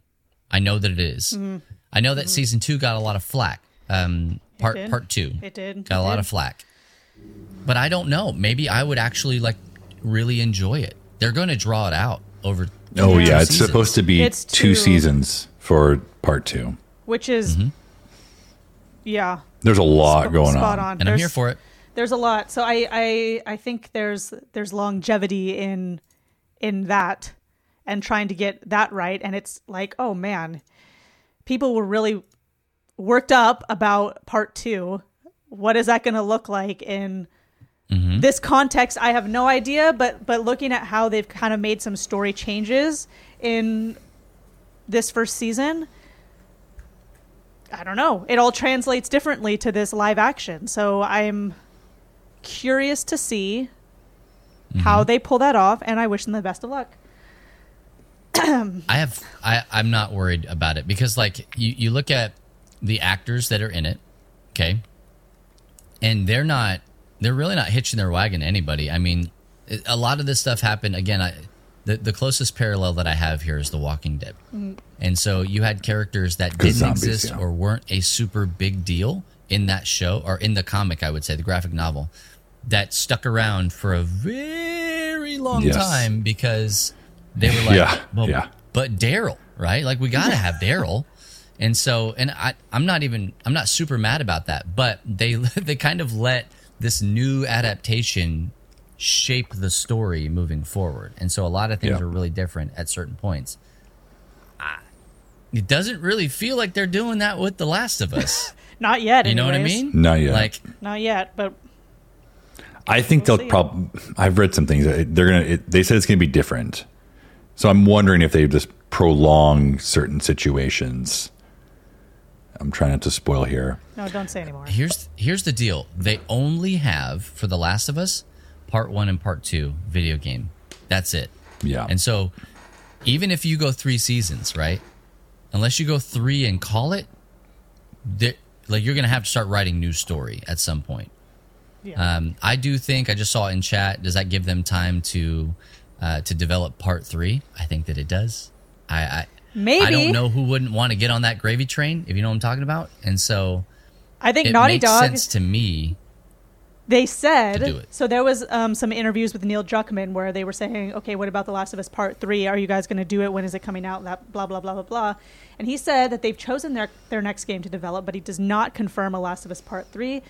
I know that it is. Mm-hmm. I know that season 2 got a lot of flack. Part two. It did. Got a lot of flack. But I don't know. Maybe I would actually really enjoy it. They're going to draw it out over. Oh yeah, it's seasons. Supposed to be two seasons for part 2. Which is yeah. There's a lot going on. And I'm here for it. There's a lot. So I think there's longevity in that and trying to get that right. And it's like, oh man, people were really worked up about part 2. What is that going to look like in this context? I have no idea, but looking at how they've kind of made some story changes in this first season, I don't know. It all translates differently to this live action. So I'm curious to see how they pull that off, and I wish them the best of luck. I'm not worried about it because, like, you look at the actors that are in it, okay? And they're really not hitching their wagon to anybody. I mean, a lot of this stuff happened, again, The closest parallel that I have here is The Walking Dead. And so you had characters that didn't exist or weren't a super big deal in that show, or in the comic, I would say, the graphic novel, that stuck around for a very long time because they were like, but Daryl, right? Like, we got to have Daryl. And so, and I'm not super mad about that, but they kind of let this new adaptation shape the story moving forward. And so a lot of things are really different at certain points. It doesn't really feel like they're doing that with The Last of Us. Not yet, anyways. You know what I mean? Not yet. Not yet, but... I think we'll I've read some things. They said it's going to be different. So I'm wondering if they just prolong certain situations. I'm trying not to spoil here. No, don't say anymore. Here's the deal. They only have, for The Last of Us, Part 1 and Part 2 video game. That's it. Yeah. And so even if you go 3 seasons, right? Unless you go 3 and call it, you're going to have to start writing new story at some point. Yeah. I do think, I just saw in chat, does that give them time to develop Part 3? I think that it does. Maybe. I don't know who wouldn't want to get on that gravy train, if you know what I'm talking about. And so I think Naughty Dog makes sense to me. They said, so there was some interviews with Neil Druckmann where they were saying, okay, what about The Last of Us Part 3? Are you guys going to do it? When is it coming out? Blah, blah, blah, blah, blah. And he said that they've chosen their next game to develop, but he does not confirm a Last of Us Part 3.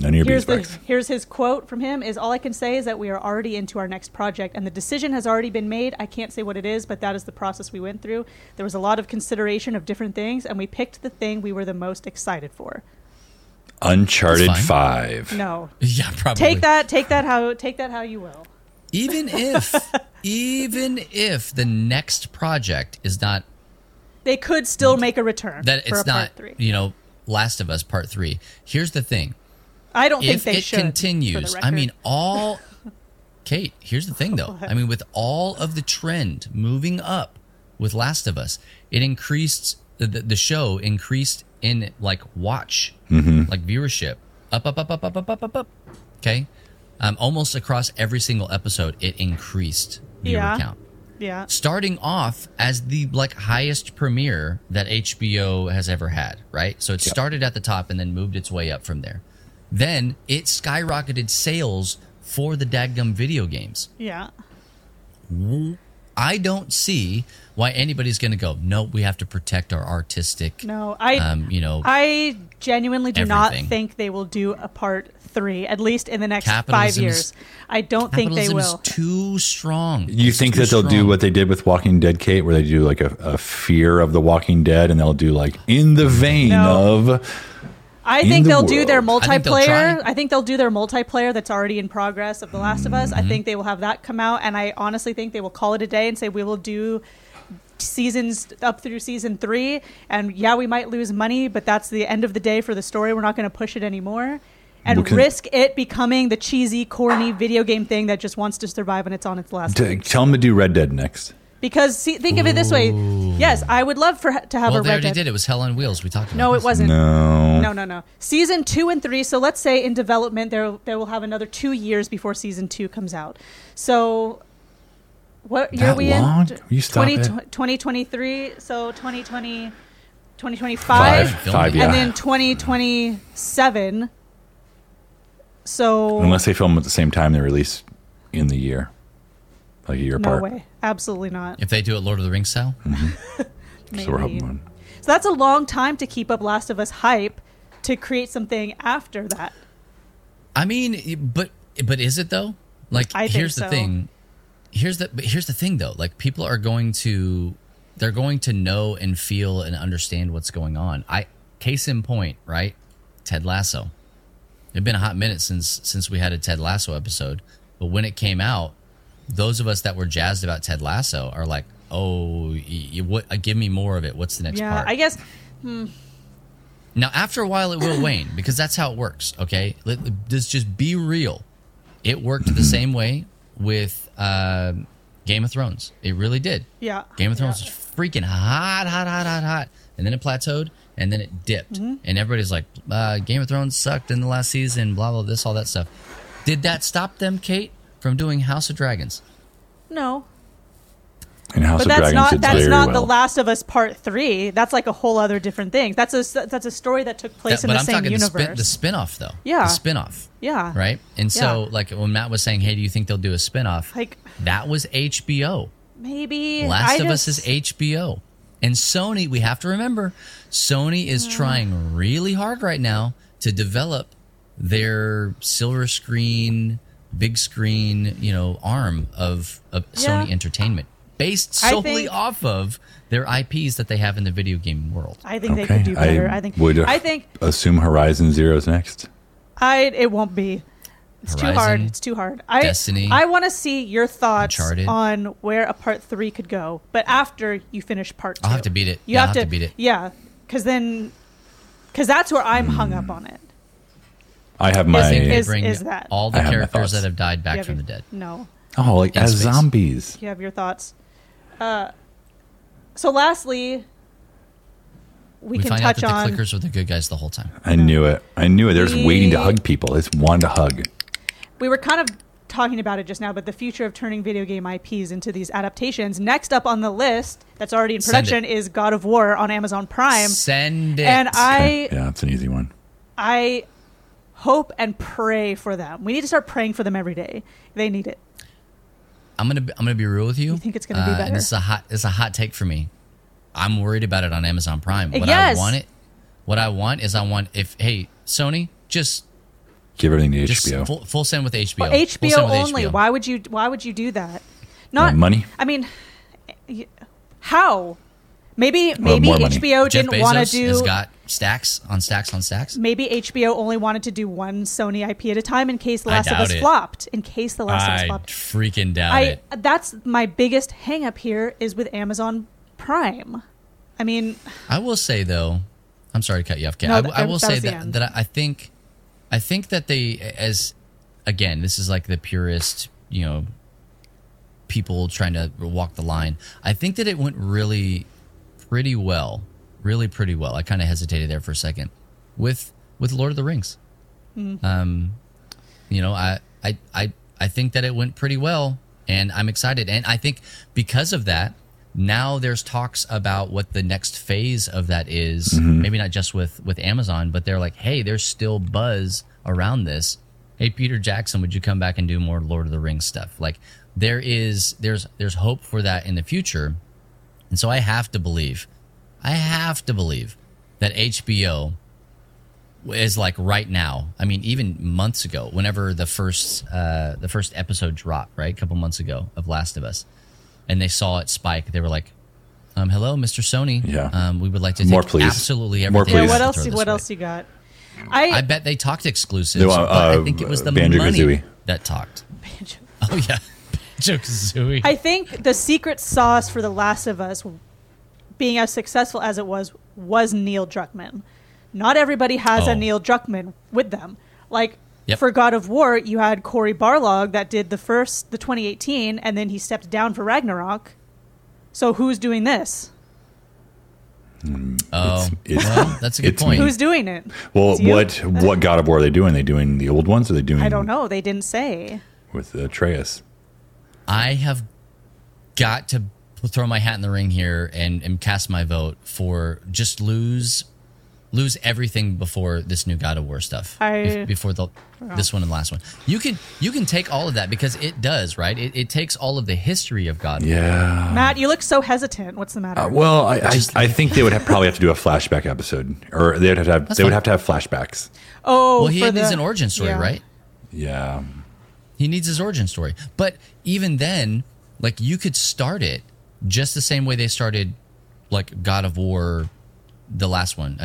Here's his quote from him is, all I can say is that we are already into our next project, and the decision has already been made. I can't say what it is, but that is the process we went through. There was a lot of consideration of different things, and we picked the thing we were the most excited for. Uncharted 5. No. Yeah, probably. Take that how you will. Even if the next project is not, they could still make a return. That it's not, Last of Us Part 3. Here's the thing. I don't think they should. If it continues, Kate, here's the thing though. I mean, with all of the trend moving up with Last of Us, it increased the show increased in watch, like viewership, up. Okay, almost across every single episode, it increased viewer count. Yeah, starting off as the highest premiere that HBO has ever had, right? So it started at the top and then moved its way up from there. Then it skyrocketed sales for the dadgum video games. Yeah, I don't see why anybody's going to go, no, we have to protect our artistic. No, I genuinely do not think they will do a Part 3, at least in the next 5 years. I don't think they will. Capitalism is too strong. You think that they'll do what they did with Walking Dead, Kate, where they do a fear of the Walking Dead, and they'll do in the vein of... I think they'll do their multiplayer. I think they'll do their multiplayer that's already in progress of The Last of Us. I think they will have that come out, and I honestly think they will call it a day and say we will do seasons up through season 3, and we might lose money, but that's the end of the day for the story. We're not going to push it anymore and risk it becoming the cheesy, corny video game thing that just wants to survive and it's on its last week. Tell them to do Red Dead next. Because think of it this way. Yes, I would love to have a Red Dead. Well, they already did. It was Hell on Wheels. We talked about it wasn't. No. Season 2 and 3. So let's say in development, they will have another 2 years before season 2 comes out. So what year are we in? 2023. So 2025. And then 2027. So unless they film at the same time they release in the year. A year apart. No way. Absolutely not. If they do it Lord of the Rings style? Maybe. So we're hoping on. So that's a long time to keep up Last of Us hype to create something after that. I mean, but is it though? The thing. Here's the thing though. People are going to know and feel and understand what's going on. Case in point, right? Ted Lasso. It's been a hot minute since we had a Ted Lasso episode, but when it came out, those of us that were jazzed about Ted Lasso are like, oh, give me more of it. What's the next part? Yeah, I guess. Now, after a while, it will wane because that's how it works, okay? Let's just be real. It worked the same way with Game of Thrones. It really did. Yeah. Game of Thrones was freaking hot. And then it plateaued, and then it dipped. And everybody's like, Game of Thrones sucked in the last season, blah, blah, all that stuff. Did that stop them, Kate? From doing House of Dragons? No. And House of Dragons did not The Last of Us Part 3. That's a whole other different thing. That's a story that took place in the same universe. But I'm talking the spin-off, though. Yeah. The spin-off. Yeah. Right? And so, when Matt was saying, hey, do you think they'll do a spin-off? That was HBO. Maybe. Last of Us is HBO. And Sony, we have to remember, Sony is trying really hard right now to develop their silver screen... big screen, you know, arm of Sony Entertainment, based solely off of their IPs that they have in the video game world. I think they could do better. I think assume Horizon Zero's next. It won't be. It's Horizon, too hard. It's too hard. Destiny. I want to see your thoughts Uncharted. On where a part 3 could go, but after you finish part 2. I'll have to beat it. I'll have to beat it. Yeah, because that's where I'm hung up on it. I have my... Is that all the characters that have died back from the dead? No. Oh, like as zombies. You have your thoughts. So lastly... We can find touch out that the clickers are the good guys the whole time. I knew it. They're just waiting to hug people. It's one to hug. We were kind of talking about it just now, but the future of turning video game IPs into these adaptations. Next up on the list that's already in production is God of War on Amazon Prime. Send it. And it's an easy one. I hope and pray for them. We need to start praying for them every day. They need it. I'm gonna be real with you. You think it's gonna be better? And it's a hot take for me. I'm worried about it on Amazon Prime. What I want is, Sony, just give everything to HBO. Full send with HBO. Well, HBO only. HBO. Why would you do that? Not more money. I mean, how? Maybe HBO didn't want to do. Jeff Bezos has got stacks on stacks on stacks. Maybe HBO only wanted to do one Sony IP at a time in case The Last of Us flopped. I freaking doubt it. That's my biggest hang up here is with Amazon Prime. I mean, I will say though, I'm sorry to cut you off, Kat. No, I will say that I think that they, as again, this is like the purist, you know, people trying to walk the line. I think that it went really pretty well. I kind of hesitated there for a second with Lord of the Rings. Mm-hmm. You know, I think that it went pretty well, and I'm excited, and I think because of that. Now there's talks about what the next phase of that is. Mm-hmm. Maybe not just with Amazon, but they're like, hey, there's still buzz around this. Hey, Peter Jackson, would you come back and do more Lord of the Rings stuff? Like there's hope for that in the future. And so I have to believe that HBO is like right now. I mean, even months ago, whenever the first episode dropped, right? A couple months ago of Last of Us. And they saw it spike. They were like, "Hello, Mr. Sony. Yeah. We would like to take absolutely everything." Yeah, what else you got? I bet they talked exclusives. I think it was the Banjo money Kazooie. That talked. Banjo. Oh yeah, Banjo Kazooie. I think the secret sauce for The Last of Us being as successful as it was Neil Druckmann. Not everybody has a Neil Druckmann with them. Like. Yep. For God of War, you had Corey Barlog that did the 2018, and then he stepped down for Ragnarok. So who's doing this? That's a good point. Who's doing it? Well, what God of War are they doing? Are they doing the old ones? Or are they doing? I don't know. They didn't say. With Atreus. I have got to throw my hat in the ring here and cast my vote for just lose everything before this new God of War stuff. This one and the last one. You can take all of that because it does, right? It takes all of the history of God of War. Matt, you look so hesitant. What's the matter? Well, I think they would probably have to do a flashback episode, or they would have to have flashbacks. Oh, well, he needs an origin story, right? Yeah, he needs his origin story. But even then, like you could start it just the same way they started, like God of War. The last one,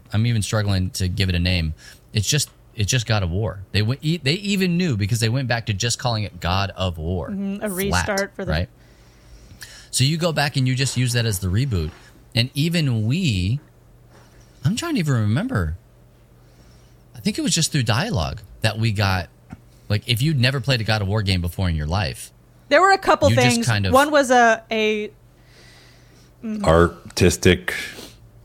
I'm even struggling to give it a name. It's just God of War. They even knew because they went back to just calling it God of War. Mm-hmm, a restart for them, right? So you go back and you just use that as the reboot. And even I'm trying to even remember. I think it was just through dialogue that we got. Like if you'd never played a God of War game before in your life, there were a couple things. One was a artistic.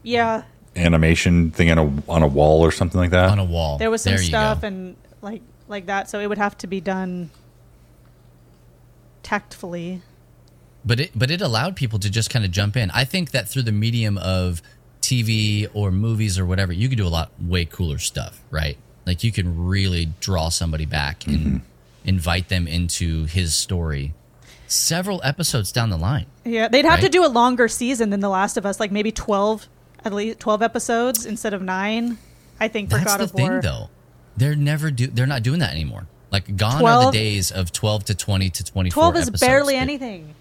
Yeah. Animation thing on a wall or something like that. On a wall. There was some stuff and like that, so it would have to be done tactfully. But it allowed people to just kind of jump in. I think that through the medium of TV or movies or whatever, you could do a lot way cooler stuff, right? Like you can really draw somebody back and invite them into his story. Several episodes down the line. Yeah, they'd have to do a longer season than The Last of Us, like maybe 12. At least 12 episodes instead of 9, I think. For God of War, that's the thing, though. They're not doing that anymore. Like, gone 12, are the days of 12 to 20 to 24 12 is episodes. Barely anything.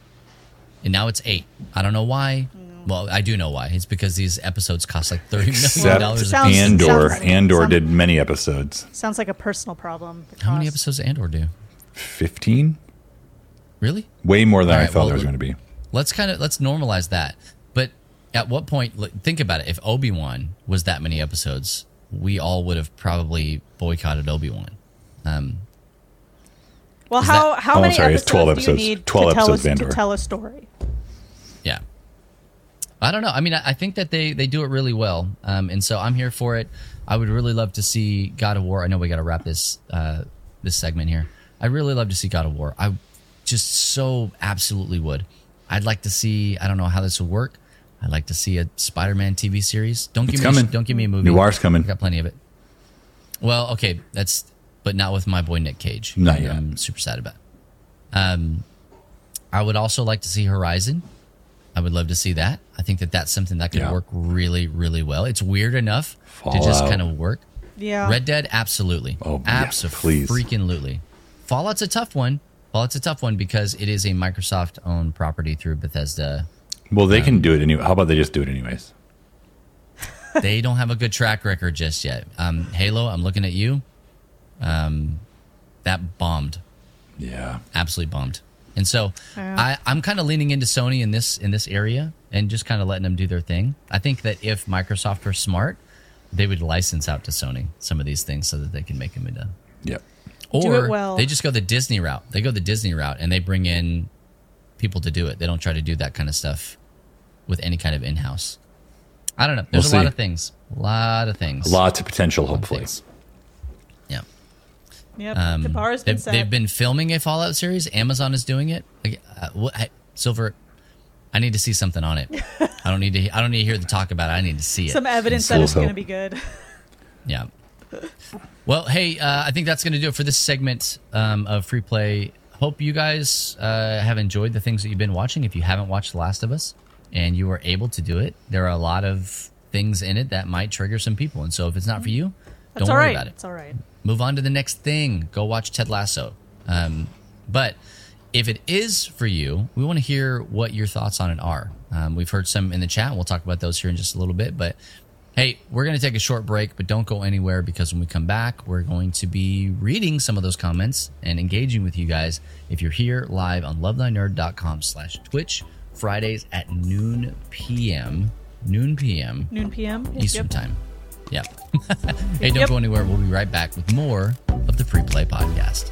And now it's 8. I don't know why. Well, I do know why. It's because these episodes cost like $30 million. Andor did many episodes. Sounds like a personal problem. How many episodes did Andor do? 15. Really? Way more than I thought there was going to be. Let's normalize that. But at what point? Think about it. If Obi-Wan was that many episodes, we all would have probably boycotted Obi-Wan. Well, how many episodes do you need to tell a story? Yeah. I don't know. I mean, I think that they do it really well. And so I'm here for it. I would really love to see God of War. I know we got to wrap this this segment here. I really love to see God of War. I just so absolutely would. I'd like to see, I don't know how this would work. I'd like to see a Spider-Man TV series. Don't give me a movie. Noir's coming. I got plenty of it. Well, okay, but not with my boy Nick Cage. Not yet. I'm super sad about it. I would also like to see Horizon. I would love to see that. I think that that's something that could work really, really well. It's weird enough to just kind of work. Yeah. Red Dead, absolutely. Oh, absolutely. Yeah, freaking lutely. Fallout's a tough one. Because it is a Microsoft-owned property through Bethesda. Well, they can do it anyway. How about they just do it anyways? They don't have a good track record just yet. Halo, I'm looking at you. That bombed. Yeah. Absolutely bombed. And so I'm kind of leaning into Sony in this area and just kind of letting them do their thing. I think that if Microsoft were smart, they would license out to Sony some of these things so that they can make them into. Yep. Or they just go the Disney route. They go the Disney route and they bring in people to do it. They don't try to do that kind of stuff with any kind of in-house. I don't know. There's a lot of things. Lots of potential, hopefully. Yep, the bar has been set. They've been filming a Fallout series. Amazon is doing it. Silver, I need to see something on it. I don't need to hear the talk about it. I need to see it. Some evidence that it's going to be good. Yeah. Well, hey, I think that's going to do it for this segment of Free Play. Hope you guys have enjoyed the things that you've been watching. If you haven't watched The Last of Us and you were able to do it, there are a lot of things in it that might trigger some people. And so if it's not for you, don't worry about it. It's all right. Move on to the next thing. Go watch Ted Lasso. But if it is for you, we want to hear what your thoughts on it are. We've heard some in the chat. We'll talk about those here in just a little bit. But, hey, we're going to take a short break, but don't go anywhere because when we come back, we're going to be reading some of those comments and engaging with you guys. If you're here live on lovethynerd.com/Twitch, Fridays at noon p.m. Eastern time. Yeah. Hey, don't go anywhere. We'll be right back with more of the Free Play Podcast.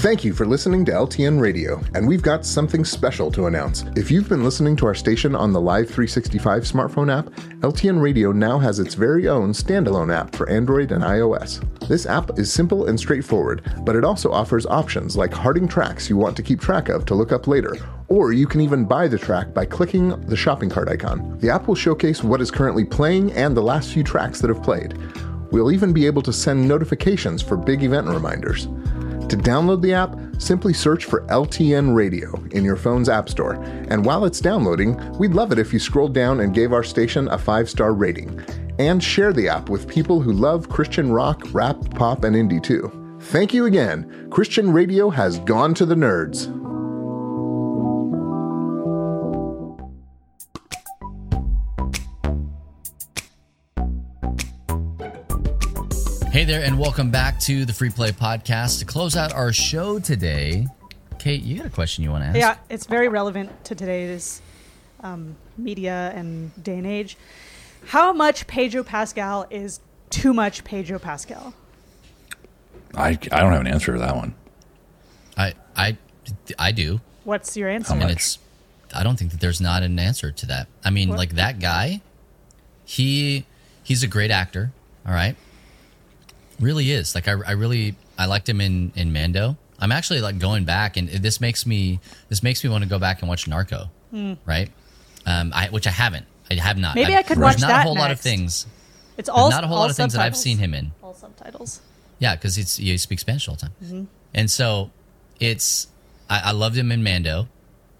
Thank you for listening to LTN Radio, and we've got something special to announce. If you've been listening to our station on the Live 365 smartphone app, LTN Radio now has its very own standalone app for Android and iOS. This app is simple and straightforward, but it also offers options like harding tracks you want to keep track of to look up later, or you can even buy the track by clicking the shopping cart icon. The app will showcase what is currently playing and the last few tracks that have played. We'll even be able to send notifications for big event reminders. To download the app, simply search for LTN Radio in your phone's app store. And while it's downloading, we'd love it if you scrolled down and gave our station a 5-star rating. And share the app with people who love Christian rock, rap, pop, and indie too. Thank you again. Christian radio has gone to the nerds. Hey there, and welcome back to the Free Play Podcast. To close out our show today, Kate, you got a question you want to ask? Yeah, it's very relevant to today's media and day and age. How much Pedro Pascal is too much Pedro Pascal? I don't have an answer to that one. I do. What's your answer? I don't think that there's not an answer to that. I mean, like that guy, he's a great actor, all right? Really is. Like I liked him in Mando. I'm actually like going back, and this makes me want to go back and watch Narco, right? Which I have not. Maybe I could watch that. Not a whole lot of things. It's all not a whole lot of things that I've seen him in. All subtitles. Yeah, because he speaks Spanish all the time, and so I loved him in Mando,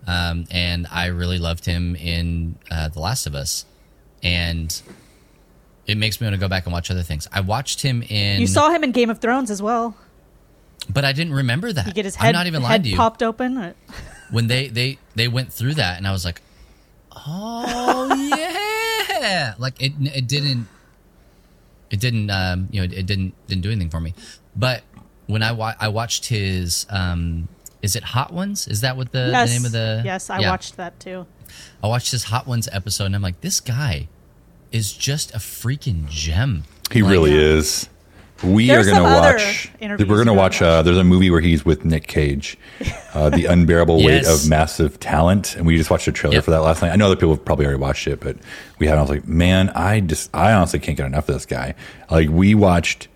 and I really loved him in The Last of Us, and It makes me want to go back and watch other things. I watched him in... You saw him in Game of Thrones as well. But I didn't remember that. You get his head, I'm not even lying to you. Popped open. Or... when they went through that, and I was like, oh, yeah. Like, it didn't do anything for me. But when I watched his... is it Hot Ones? Is that what the name of the... Yes, I watched that too. I watched this Hot Ones episode, and I'm like, this guy... is just a freaking gem. He really is. We're going to watch. There's a movie where he's with Nick Cage, The Unbearable Weight of Massive Talent, and we just watched a trailer for that last night. I know other people have probably already watched it, but we had. I was like, man, I honestly can't get enough of this guy. Like, we watched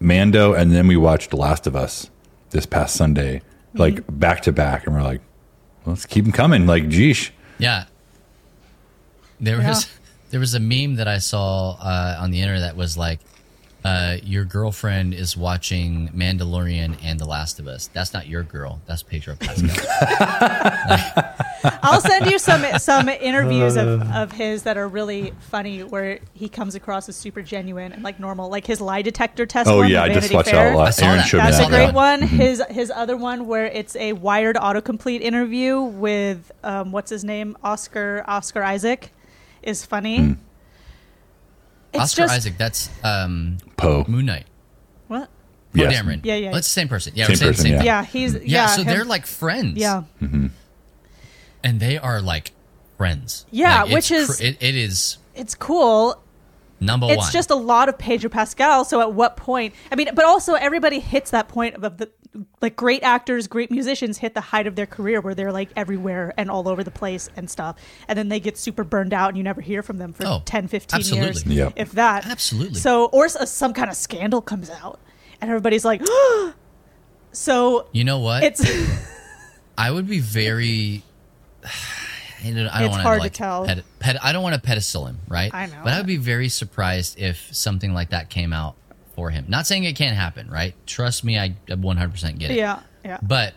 Mando, and then we watched The Last of Us this past Sunday, like back to back, and we're like, let's keep him coming. Like, geesh. Yeah. There was a meme that I saw on the internet that was like, your girlfriend is watching Mandalorian and The Last of Us. That's not your girl. That's Pedro Pascal. I'll send you some interviews of his that are really funny where he comes across as super genuine and like normal. Like his lie detector test. Oh, yeah. I just watched that a lot. Aaron showed me that. That's a great one. Mm-hmm. His other one where it's a wired autocomplete interview with, what's his name? Oscar Isaac. Is funny. Mm. Oscar Isaac, that's Poe. Moon Knight. What? Poe Dameron. Yeah. Well, it's the same person. Yeah, same person. Yeah, he's so they're like friends. Yeah. Mm-hmm. And they are like friends. Yeah, like, which is it is. It's cool. Number one. It's just a lot of Pedro Pascal. So at what point? I mean, but also everybody hits that point of the like great actors, great musicians hit the height of their career where they're like everywhere and all over the place and stuff. And then they get super burned out and you never hear from them for 10, 15 years. Yep. If that. Absolutely. So, or some kind of scandal comes out and everybody's like, oh! So. You know what? It's. I would be very. I don't want to pedestal him, right? I know. But I would be very surprised if something like that came out. For him, not saying it can't happen, right? Trust me, I 100% get it. Yeah. But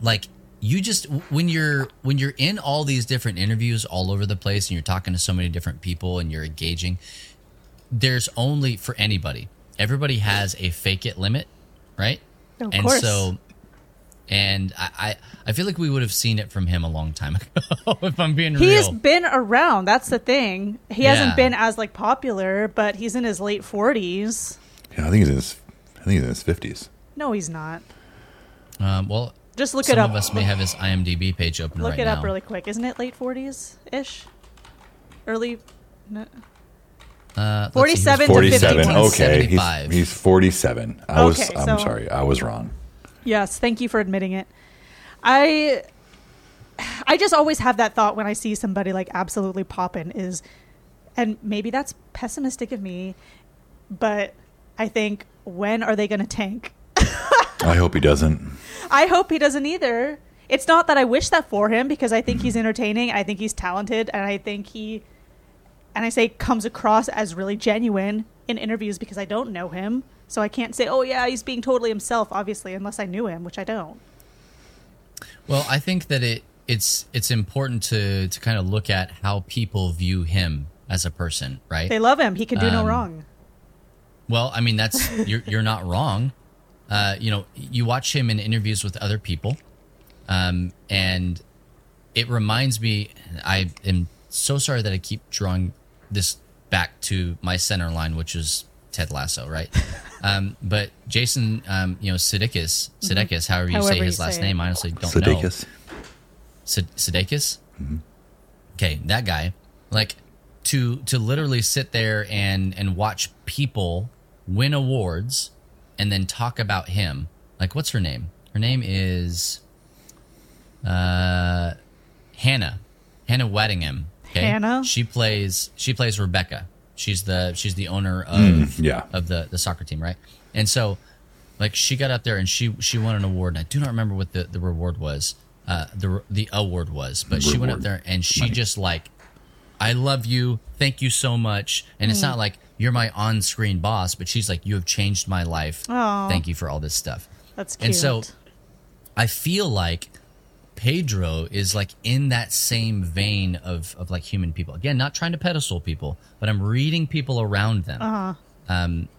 like, you just when you're in all these different interviews all over the place, and you're talking to so many different people, and you're engaging. There's only for anybody. Everybody has a fake it limit, right? Of course. And I feel like we would have seen it from him a long time ago, if I'm being real. He's been around. That's the thing. He hasn't been as like popular, but he's in his late 40s. Yeah, I think he's in his 50s. No, he's not. Well, just look it up. Some of us may have his IMDb page open right now. Look it up really quick. Isn't it late 40s ish? Early. No. 47 to 47. Okay, he's 47. I'm sorry, I was wrong. Yes, thank you for admitting it. I just always have that thought when I see somebody like absolutely poppin' and maybe that's pessimistic of me, but I think, when are they going to tank? I hope he doesn't. I hope he doesn't either. It's not that I wish that for him, because I think he's entertaining, I think he's talented, and I think he, and I say comes across as really genuine in interviews because I don't know him. So I can't say, oh, yeah, he's being totally himself, obviously, unless I knew him, which I don't. Well, I think that it's important to kind of look at how people view him as a person, right? They love him. He can do no wrong. Well, I mean, that's you're not wrong. You know, you watch him in interviews with other people, and it reminds me, I am so sorry that I keep drawing this back to my center line, which is Ted Lasso, right? But Jason, Sudeikis, however you say his last name, I honestly don't know. Sudeikis? Mm-hmm. Okay, that guy. Like, to literally sit there and watch people win awards and then talk about him. Like, what's her name? Her name is Hannah Waddingham. Okay? Hannah? She plays Rebecca. She's the owner of of the soccer team, right? And so, like, she got up there and she won an award, and I do not remember what the reward was, the award was, but she went up there and she just like, I love you, thank you so much, and it's not like you're my on-screen boss, but she's like, you have changed my life. Aww. Thank you for all this stuff. That's cute. And so, I feel like Pedro is like in that same vein of like human people. Again, not trying to pedestal people, but I'm reading people around them. Uh-huh.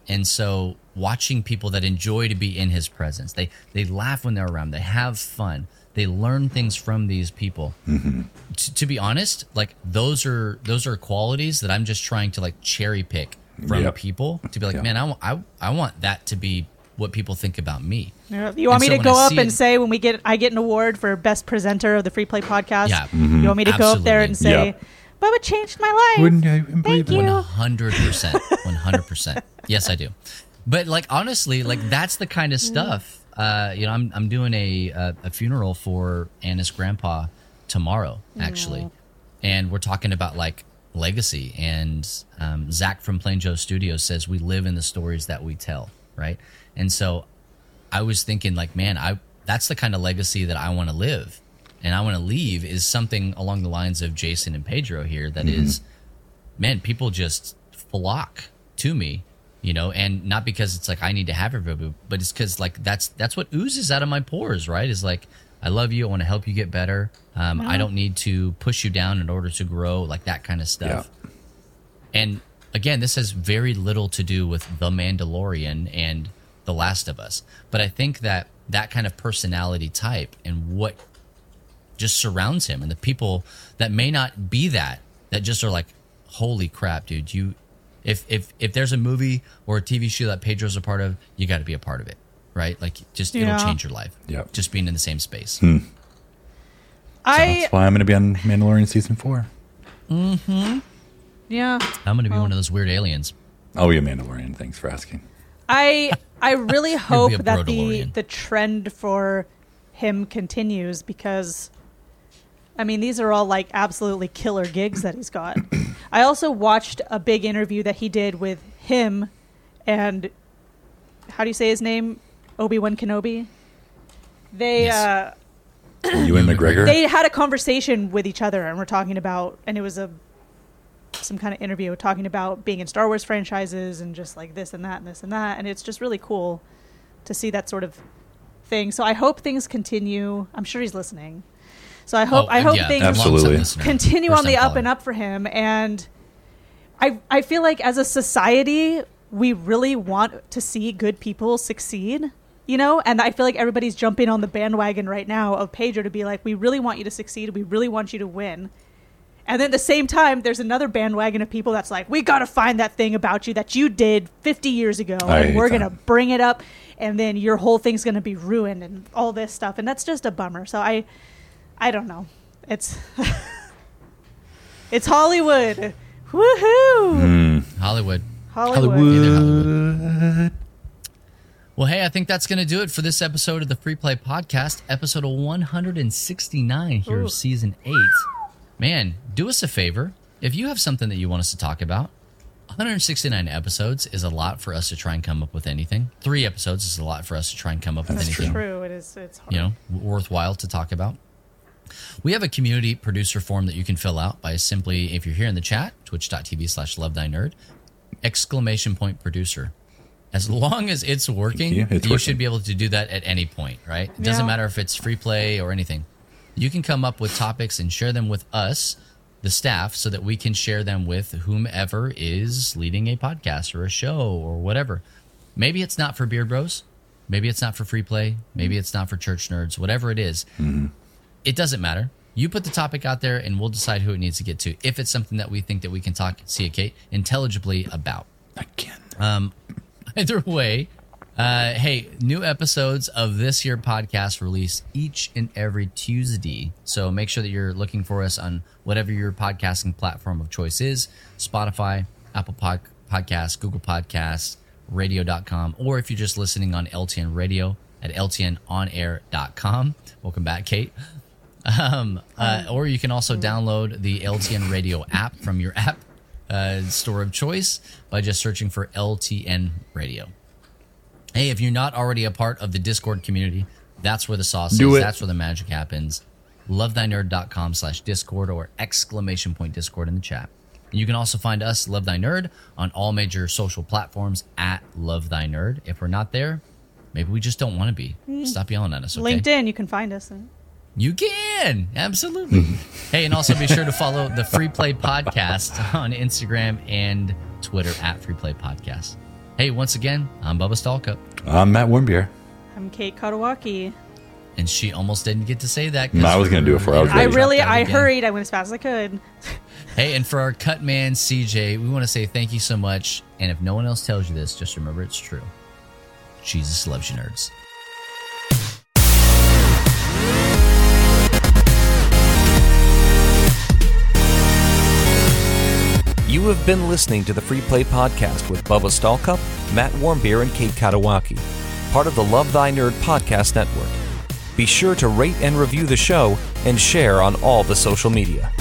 And so watching people that enjoy to be in his presence, they laugh when they're around, they have fun, they learn things from these people. Mm-hmm. To be honest, like those are qualities that I'm just trying to like cherry pick from people to be like, man, I want that to be what people think about me. You want me to go up and say when I get an award for best presenter of the Free Play podcast, you want me to go up there and say, Bubba changed my life. Wouldn't I believe it? 100%. 100%. Yes, I do. But like honestly, like that's the kind of stuff. I'm doing a funeral for Anna's grandpa tomorrow, actually. Yeah. And we're talking about like legacy, and Zach from Plain Joe Studios says we live in the stories that we tell, right? And so I was thinking like, man, that's the kind of legacy that I want to live and I want to leave, is something along the lines of Jason and Pedro here that is, man, people just flock to me, you know, and not because it's like I need to have everybody, but it's because like that's what oozes out of my pores, right? Is like, I love you. I want to help you get better. I don't need to push you down in order to grow, like that kind of stuff. Yeah. And again, this has very little to do with The Mandalorian and The Last of Us. But I think that that kind of personality type and what just surrounds him, and the people that may not be that just are like, holy crap, dude, you, if there's a movie or a TV show that Pedro's a part of, you got to be a part of it, right? Like just, it'll change your life. Yeah. Just being in the same space. So that's why I'm going to be on Mandalorian season 4. Mm-hmm. Yeah. I'm going to be one of those weird aliens. Oh, you're Mandalorian. Thanks for asking. I really hope that the trend for him continues, because, I mean, these are all like absolutely killer gigs that he's got. I also watched a big interview that he did with him and, how do you say his name? Obi-Wan Kenobi. They, Ewan McGregor. They had a conversation with each other, and we're talking about, and it was some kind of interview talking about being in Star Wars franchises and just like this and that and this and that. And it's just really cool to see that sort of thing. So I hope things continue. I'm sure he's listening. So I hope things continue on the up and up for him. And I feel like as a society, we really want to see good people succeed, you know? And I feel like everybody's jumping on the bandwagon right now of Pedro to be like, we really want you to succeed. We really want you to win. And then at the same time, there's another bandwagon of people that's like, we got to find that thing about you that you did 50 years ago, and we're going to bring it up, and then your whole thing's going to be ruined and all this stuff. And that's just a bummer. So I don't know. It's it's Hollywood. Woohoo! Hollywood. Well, hey, I think that's going to do it for this episode of the Free Play Podcast, episode 169 here of season 8. Man, do us a favor. If you have something that you want us to talk about, 169 episodes is a lot for us to try and come up with anything. 3 episodes is a lot for us to try and come up with anything. That's true. It is. It's hard. You know, worthwhile to talk about. We have a community producer form that you can fill out by simply, if you're here in the chat, twitch.tv/lovethynerd, !producer. As long as it's working, you should be able to do that at any point, right? It doesn't matter if it's free play or anything. You can come up with topics and share them with us, the staff, so that we can share them with whomever is leading a podcast or a show or whatever. Maybe it's not for Beard Bros. Maybe it's not for Free Play. Maybe it's not for Church Nerds. Whatever it is, it doesn't matter. You put the topic out there, and we'll decide who it needs to get to, if it's something that we think that we can talk, intelligibly about. Again. Either way... hey, new episodes of this here podcast release each and every Tuesday. So make sure that you're looking for us on whatever your podcasting platform of choice is, Spotify, Apple Podcasts, Google Podcasts, radio.com, or if you're just listening on LTN Radio at ltnonair.com. Welcome back, Kate. Or you can also download the LTN Radio app from your app store of choice by just searching for LTN Radio. Hey, if you're not already a part of the Discord community, that's where the sauce is. That's where the magic happens. LoveThyNerd.com/Discord or !Discord in the chat. And you can also find us, Love Thy Nerd, on all major social platforms at Love Thy Nerd. If we're not there, maybe we just don't want to be. Stop yelling at us, okay? LinkedIn, you can find us. You can. Absolutely. Hey, and also be sure to follow the Free Play Podcast on Instagram and Twitter at Free Play Podcast. Hey, once again, I'm Bubba Stallcup. I'm Matt Warmbier. I'm Kate Kadawaki. And she almost didn't get to say that. No, I was going to do it for hours. I hurried. I went as fast as I could. Hey, and for our cut man, CJ, we want to say thank you so much. And if no one else tells you this, just remember it's true. Jesus loves you, nerds. You have been listening to the Free Play Podcast with Bubba Stallcup, Matt Warmbier, and Kate Kadawaki, part of the Love Thy Nerd Podcast Network. Be sure to rate and review the show and share on all the social media.